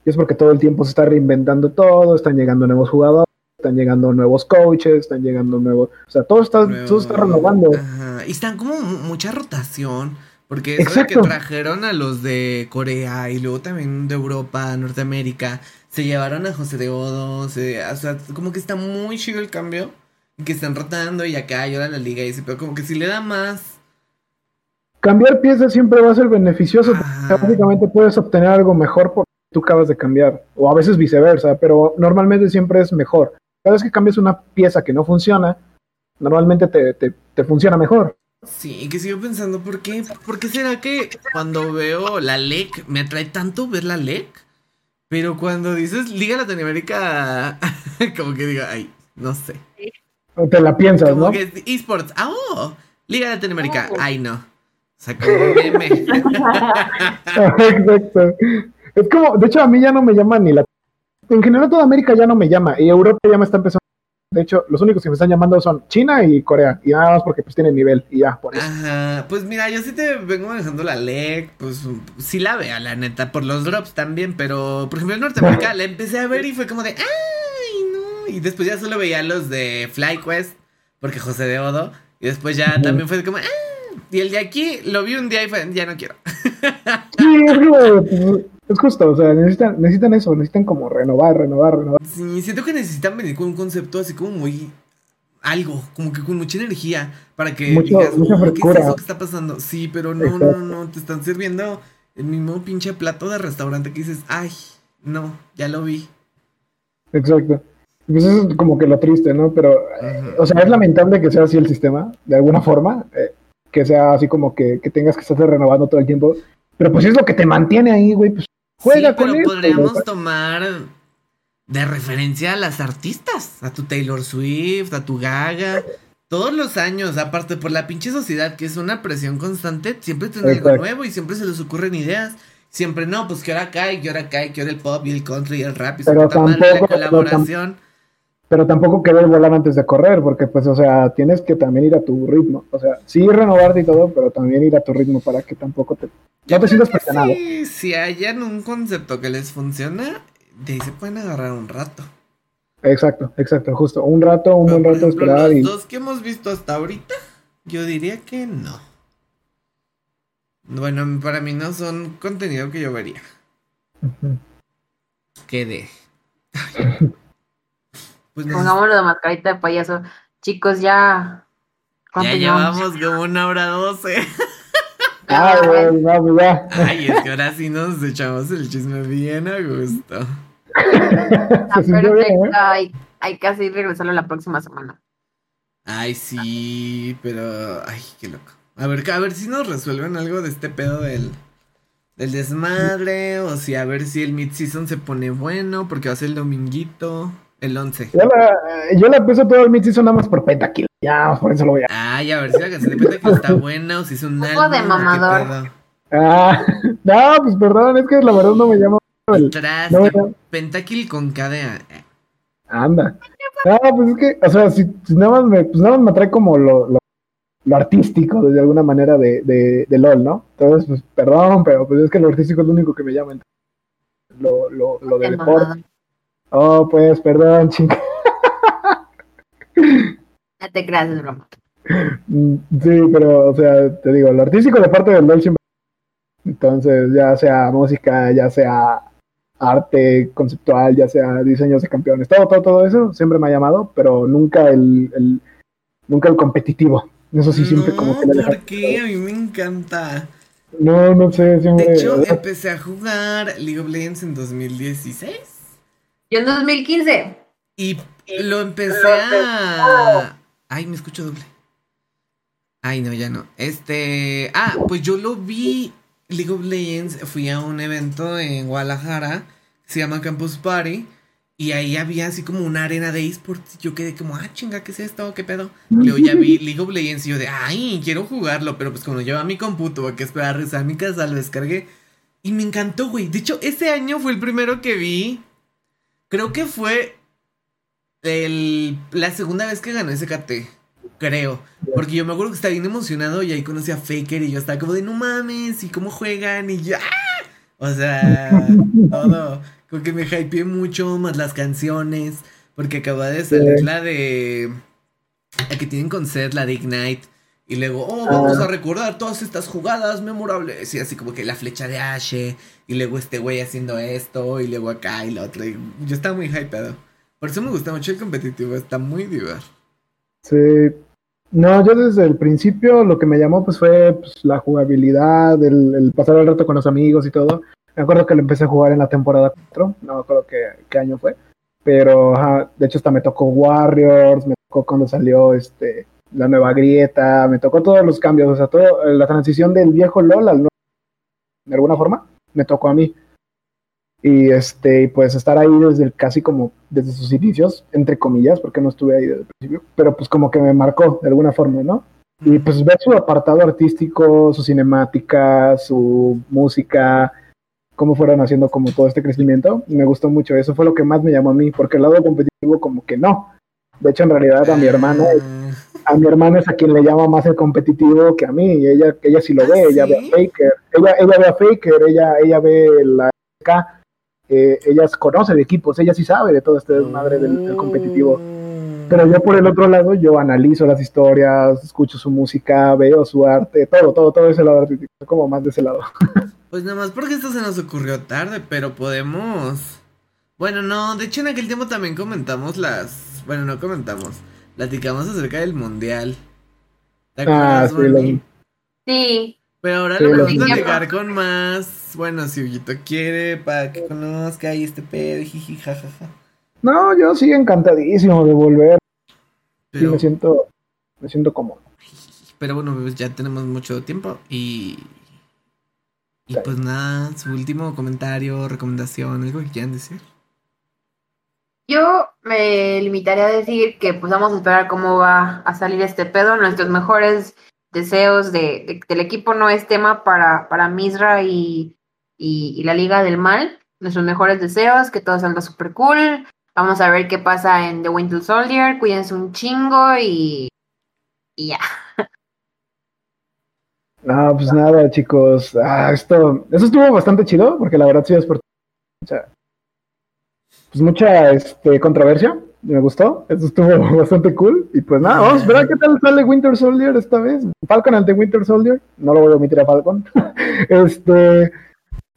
Y es porque todo el tiempo se está reinventando todo, están llegando nuevos jugadores, están llegando nuevos coaches, están llegando nuevos... O sea, todo está renovando. Ajá. Y están como mucha rotación... Porque eso de que trajeron a los de Corea y luego también de Europa, Norteamérica, se llevaron a José de Odo, o sea, como que está muy chido el cambio, que están rotando y acá llora la liga y ese, pero como que si le da más. Cambiar piezas siempre va a ser beneficioso, porque básicamente puedes obtener algo mejor porque tú acabas de cambiar, o a veces viceversa, pero normalmente siempre es mejor. Cada vez que cambias una pieza que no funciona, normalmente te funciona mejor. Sí, y que sigo pensando, ¿por qué será que cuando veo la LEC me atrae tanto ver la LEC? Pero cuando dices Liga Latinoamérica, como que digo, ay, no sé. Te la piensas, como ¿no? Como que eSports, ¡ah, oh! Liga Latinoamérica, ay, no. Sacó un meme. Exacto. Es como, de hecho, a mí ya no me llama ni la... En general, toda América ya no me llama, y Europa ya me está empezando. De hecho, los únicos que me están llamando son China y Corea. Y nada más porque pues tienen nivel y ya, por eso. Ajá, pues mira, yo sí te vengo manejando la LEC. Pues sí la veo, la neta, por los drops también. Pero, por ejemplo, en Norteamérica la empecé a ver y fue como de ¡ay, no! Y después ya solo veía los de FlyQuest, porque José de Odo. Y después ya también fue como ¡ah! Y el de aquí lo vi un día y fue, ya no quiero. Sí, es justo, o sea, necesitan eso, necesitan como renovar. Sí, siento que necesitan venir con un concepto así como muy... algo, como que con mucha energía, para que digas, mucha frescura. ¿Qué es eso que está pasando? Sí, pero no, te están sirviendo el mismo pinche plato de restaurante que dices, ay, no, ya lo vi. Exacto. Pues eso es como que lo triste, ¿no? Pero, o sea, es lamentable que sea así el sistema, de alguna forma, que sea así como que tengas que estar renovando todo el tiempo. Pero pues es lo que te mantiene ahí, güey, pues juega sí, con él. Pero podríamos tomar de referencia a las artistas, a tu Taylor Swift, a tu Gaga, todos los años, aparte por la pinche sociedad, que es una presión constante, siempre tiene algo nuevo y siempre se les ocurren ideas, siempre no, pues que ahora cae, que ahora cae, que ahora el pop y el country y el rap y se trata mal la colaboración. Pero tampoco querer volar antes de correr, porque pues, o sea, tienes que también ir a tu ritmo. O sea, sí renovarte y todo, pero también ir a tu ritmo para que tampoco te... Yo no te sientas presionado. Sí, si hayan un concepto que les funciona, de ahí se pueden agarrar un rato. Exacto, justo. Un buen rato esperar. Los dos que hemos visto hasta ahorita, yo diría que no. Bueno, para mí no son contenido que yo vería. Uh-huh. Quedé. Pues pongámoslo de mascarita de payaso. Chicos, ya llevamos como 1:12. Ay, güey, vamos ya. Ay, es que ahora sí nos echamos el chisme bien a gusto. Perfecto, hay que así regresarlo la próxima semana. Ay, sí, pero... Ay, qué loco. A ver si nos resuelven algo de este pedo del desmadre, o si a ver si el mid-season se pone bueno, porque va a ser el dominguito. El 11. Yo la empiezo todo el mid-season nada más por Pentakill. Ya, por eso lo voy a... Ay, a ver si la canción de Pentakill está buena o si es un álbum de mamador. No, pues perdón, es que la verdad no me llama Pentakill con KDA. Anda. No, pues es que, o sea, si nada más me atrae como lo artístico, de alguna manera, de LOL, ¿no? Entonces, pues perdón, pero pues es que lo artístico es lo único que me llama. Lo de deporte. Oh, pues, perdón, chica. No te creas, es broma. Sí, pero, o sea, te digo, lo artístico de parte del LOL siempre. Entonces, ya sea música, ya sea arte conceptual, ya sea diseños de campeones, todo eso siempre me ha llamado, pero nunca el competitivo. Eso sí, siempre no, como que le... ¿Por qué? A mí me encanta. No sé, siempre... De hecho, empecé a jugar League of Legends en 2016. Yo en 2015. Y lo empecé a... Ay, me escucho doble. Ay, no, ya no. Pues yo lo vi. League of Legends. Fui a un evento en Guadalajara. Se llama Campus Party. Y ahí había así como una arena de eSports. Yo quedé como, ah, chinga, ¿qué es esto? ¿Qué pedo? Luego ya vi League of Legends y yo de, ay, quiero jugarlo. Pero pues como llevaba mi computo, tuve que esperar a rezar mi casa, lo descargué. Y me encantó, güey. De hecho, ese año fue el primero que vi. Creo que fue la segunda vez que ganó SKT. Creo. Porque yo me acuerdo que estaba bien emocionado y ahí conocí a Faker y yo estaba como de, no mames, ¿y cómo juegan? Y yo, ¡ah! O sea, todo. Como que me hypeé mucho, más las canciones. Porque acababa de salir la de... la que tienen con Seth, la de Ignite. Y luego, oh, vamos a recordar todas estas jugadas memorables. Y así como que la flecha de Ashe. Y luego este güey haciendo esto. Y luego acá y lo otro. Y yo estaba muy hypeado. Por eso me gusta mucho el competitivo. Está muy divertido. Sí. No, yo desde el principio lo que me llamó pues fue pues, la jugabilidad, el pasar el rato con los amigos y todo. Me acuerdo que lo empecé a jugar en la temporada 4, no me acuerdo qué año fue, pero de hecho hasta me tocó Warriors, me tocó cuando salió la nueva grieta, me tocó todos los cambios, o sea, todo, la transición del viejo LOL al nuevo, de alguna forma, me tocó a mí. Y pues estar ahí desde sus inicios, entre comillas, porque no estuve ahí desde el principio, pero pues como que me marcó de alguna forma, ¿no? Y pues ver su apartado artístico, su cinemática, su música, cómo fueron haciendo como todo este crecimiento, y me gustó mucho. Eso fue lo que más me llamó a mí, porque el lado competitivo como que no. De hecho, en realidad a mi hermana es a quien le llama más el competitivo que a mí, y ella sí lo ve, ¿sí? ella ve a Faker, ella ve la SK. Ella conoce de equipos, ella sí sabe de todo este desmadre del competitivo. Pero yo por el otro lado, yo analizo las historias, escucho su música, veo su arte, todo ese lado artístico, como más de ese lado. Pues nada más porque esto se nos ocurrió tarde, pero podemos... Bueno, no, de hecho en aquel tiempo también comentamos las... Bueno, no comentamos, platicamos acerca del mundial. ¿Te acuerdas, Bonnie? Sí. Pero ahora lo vamos a llegar con más. Bueno, si Uyito quiere, para que conozca ahí este pedo, jiji, jajaja. No, yo sí encantadísimo de volver. Pero... sí, me siento cómodo. Pero bueno, pues ya tenemos mucho tiempo y sí. Pues nada, su último comentario, recomendación, algo que quieran decir. Yo me limitaría a decir que pues vamos a esperar cómo va a salir este pedo, nuestros mejores deseos del equipo no es tema para Misra y la Liga del Mal. Nuestros mejores deseos, que todo salga super cool. Vamos a ver qué pasa en The Winter Soldier. Cuídense un chingo y ya. No, pues nada, chicos. Eso estuvo bastante chido, porque la verdad sí es por mucha controversia. Me gustó, eso estuvo bastante cool. Y pues nada, vamos a ver qué tal sale Winter Soldier esta vez. Falcon and the Winter Soldier, no lo voy a omitir a Falcon.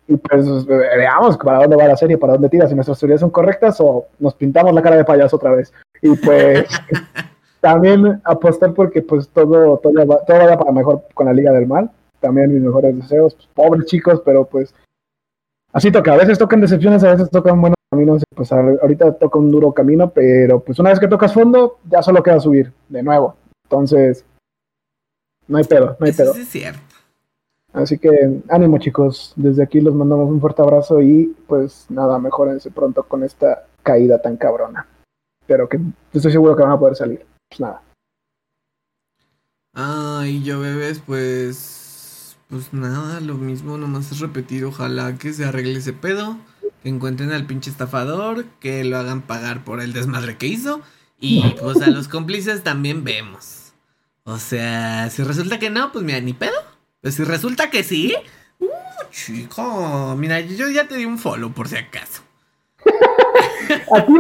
Y pues veamos para dónde va la serie, para dónde tira, si nuestras teorías son correctas o nos pintamos la cara de payaso otra vez. Y pues también apostar porque pues todo va para mejor con la Liga del Mal. También mis mejores deseos, pues, pobres chicos, pero pues así toca, a veces tocan decepciones, a veces tocan buenos caminos, pues ahorita toca un duro camino, pero pues una vez que tocas fondo, ya solo queda subir, de nuevo, entonces, no hay pedo. Eso sí es cierto. Así que, ánimo chicos, desde aquí los mandamos un fuerte abrazo y pues nada, mejórense pronto con esta caída tan cabrona, pero que estoy seguro que van a poder salir, pues nada. Ay, yo bebés, pues nada, lo mismo, nomás es repetir, ojalá que se arregle ese pedo. Que encuentren al pinche estafador, que lo hagan pagar por el desmadre que hizo. Y pues a los cómplices también vemos. O sea, si resulta que no, pues mira, ni pedo. Pero si resulta que sí, chico, mira, yo ya te di un follow por si acaso. Aquí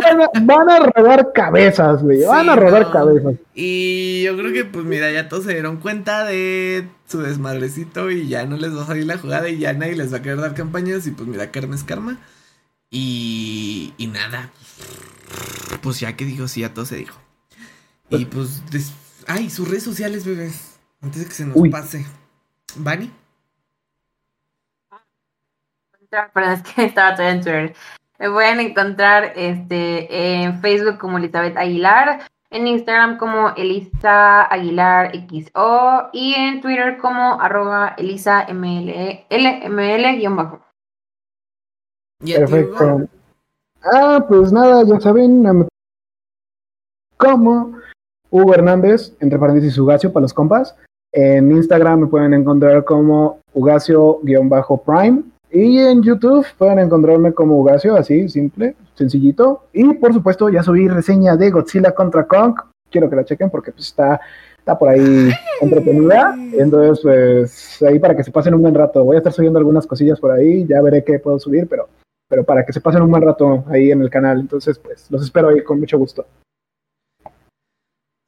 van a rodar cabezas, güey. Van a rodar cabezas. Y yo creo que, pues mira, ya todos se dieron cuenta de su desmadrecito y ya no les va a salir la jugada y ya nadie les va a querer dar campañas. Y pues mira, karma es karma. Y nada. Pues ya que dijo, sí, ya todo se dijo. Y pues, sus redes sociales, bebés. Antes de que se nos pase. ¿Vani? Pero es que estaba todavía en Twitter. Me pueden encontrar en Facebook como Elizabeth Aguilar, en Instagram como Elisa Aguilar XO y en Twitter como @ElisaMLML_. Perfecto. Ah, pues nada, ya saben, como Hugo Hernández, entre paréntesis Ugacio para los compas. En Instagram me pueden encontrar como Ugacio-Prime. Y en YouTube pueden encontrarme como Ugacio, así, simple, sencillito. Y por supuesto ya subí reseña de Godzilla contra Kong. Quiero que la chequen porque pues está por ahí entretenida. Entonces pues ahí para que se pasen un buen rato. Voy a estar subiendo algunas cosillas por ahí. Ya veré qué puedo subir, pero para que se pasen un buen rato ahí en el canal. Entonces pues los espero ahí con mucho gusto.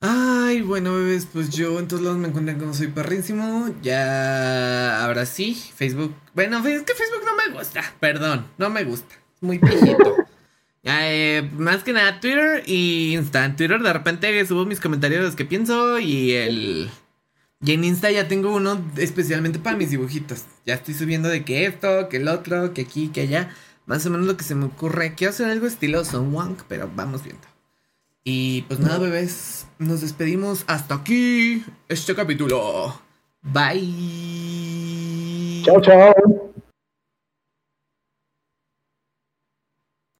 Ay, bueno, bebés, pues yo en todos lados me encuentran como Soy Perrísimo. Ya, ahora sí, Facebook. Bueno, es que Facebook no me gusta, perdón, no me gusta, es muy pijito. Más que nada Twitter y Insta. En Twitter de repente subo mis comentarios de los que pienso y en Insta ya tengo uno especialmente para mis dibujitos. Ya estoy subiendo de que esto, que el otro, que aquí, que allá. Más o menos lo que se me ocurre. Quiero hacer algo estilo Son Wang, pero vamos viendo. Y pues nada, bebés, nos despedimos hasta aquí este capítulo. Bye. Chao, chao.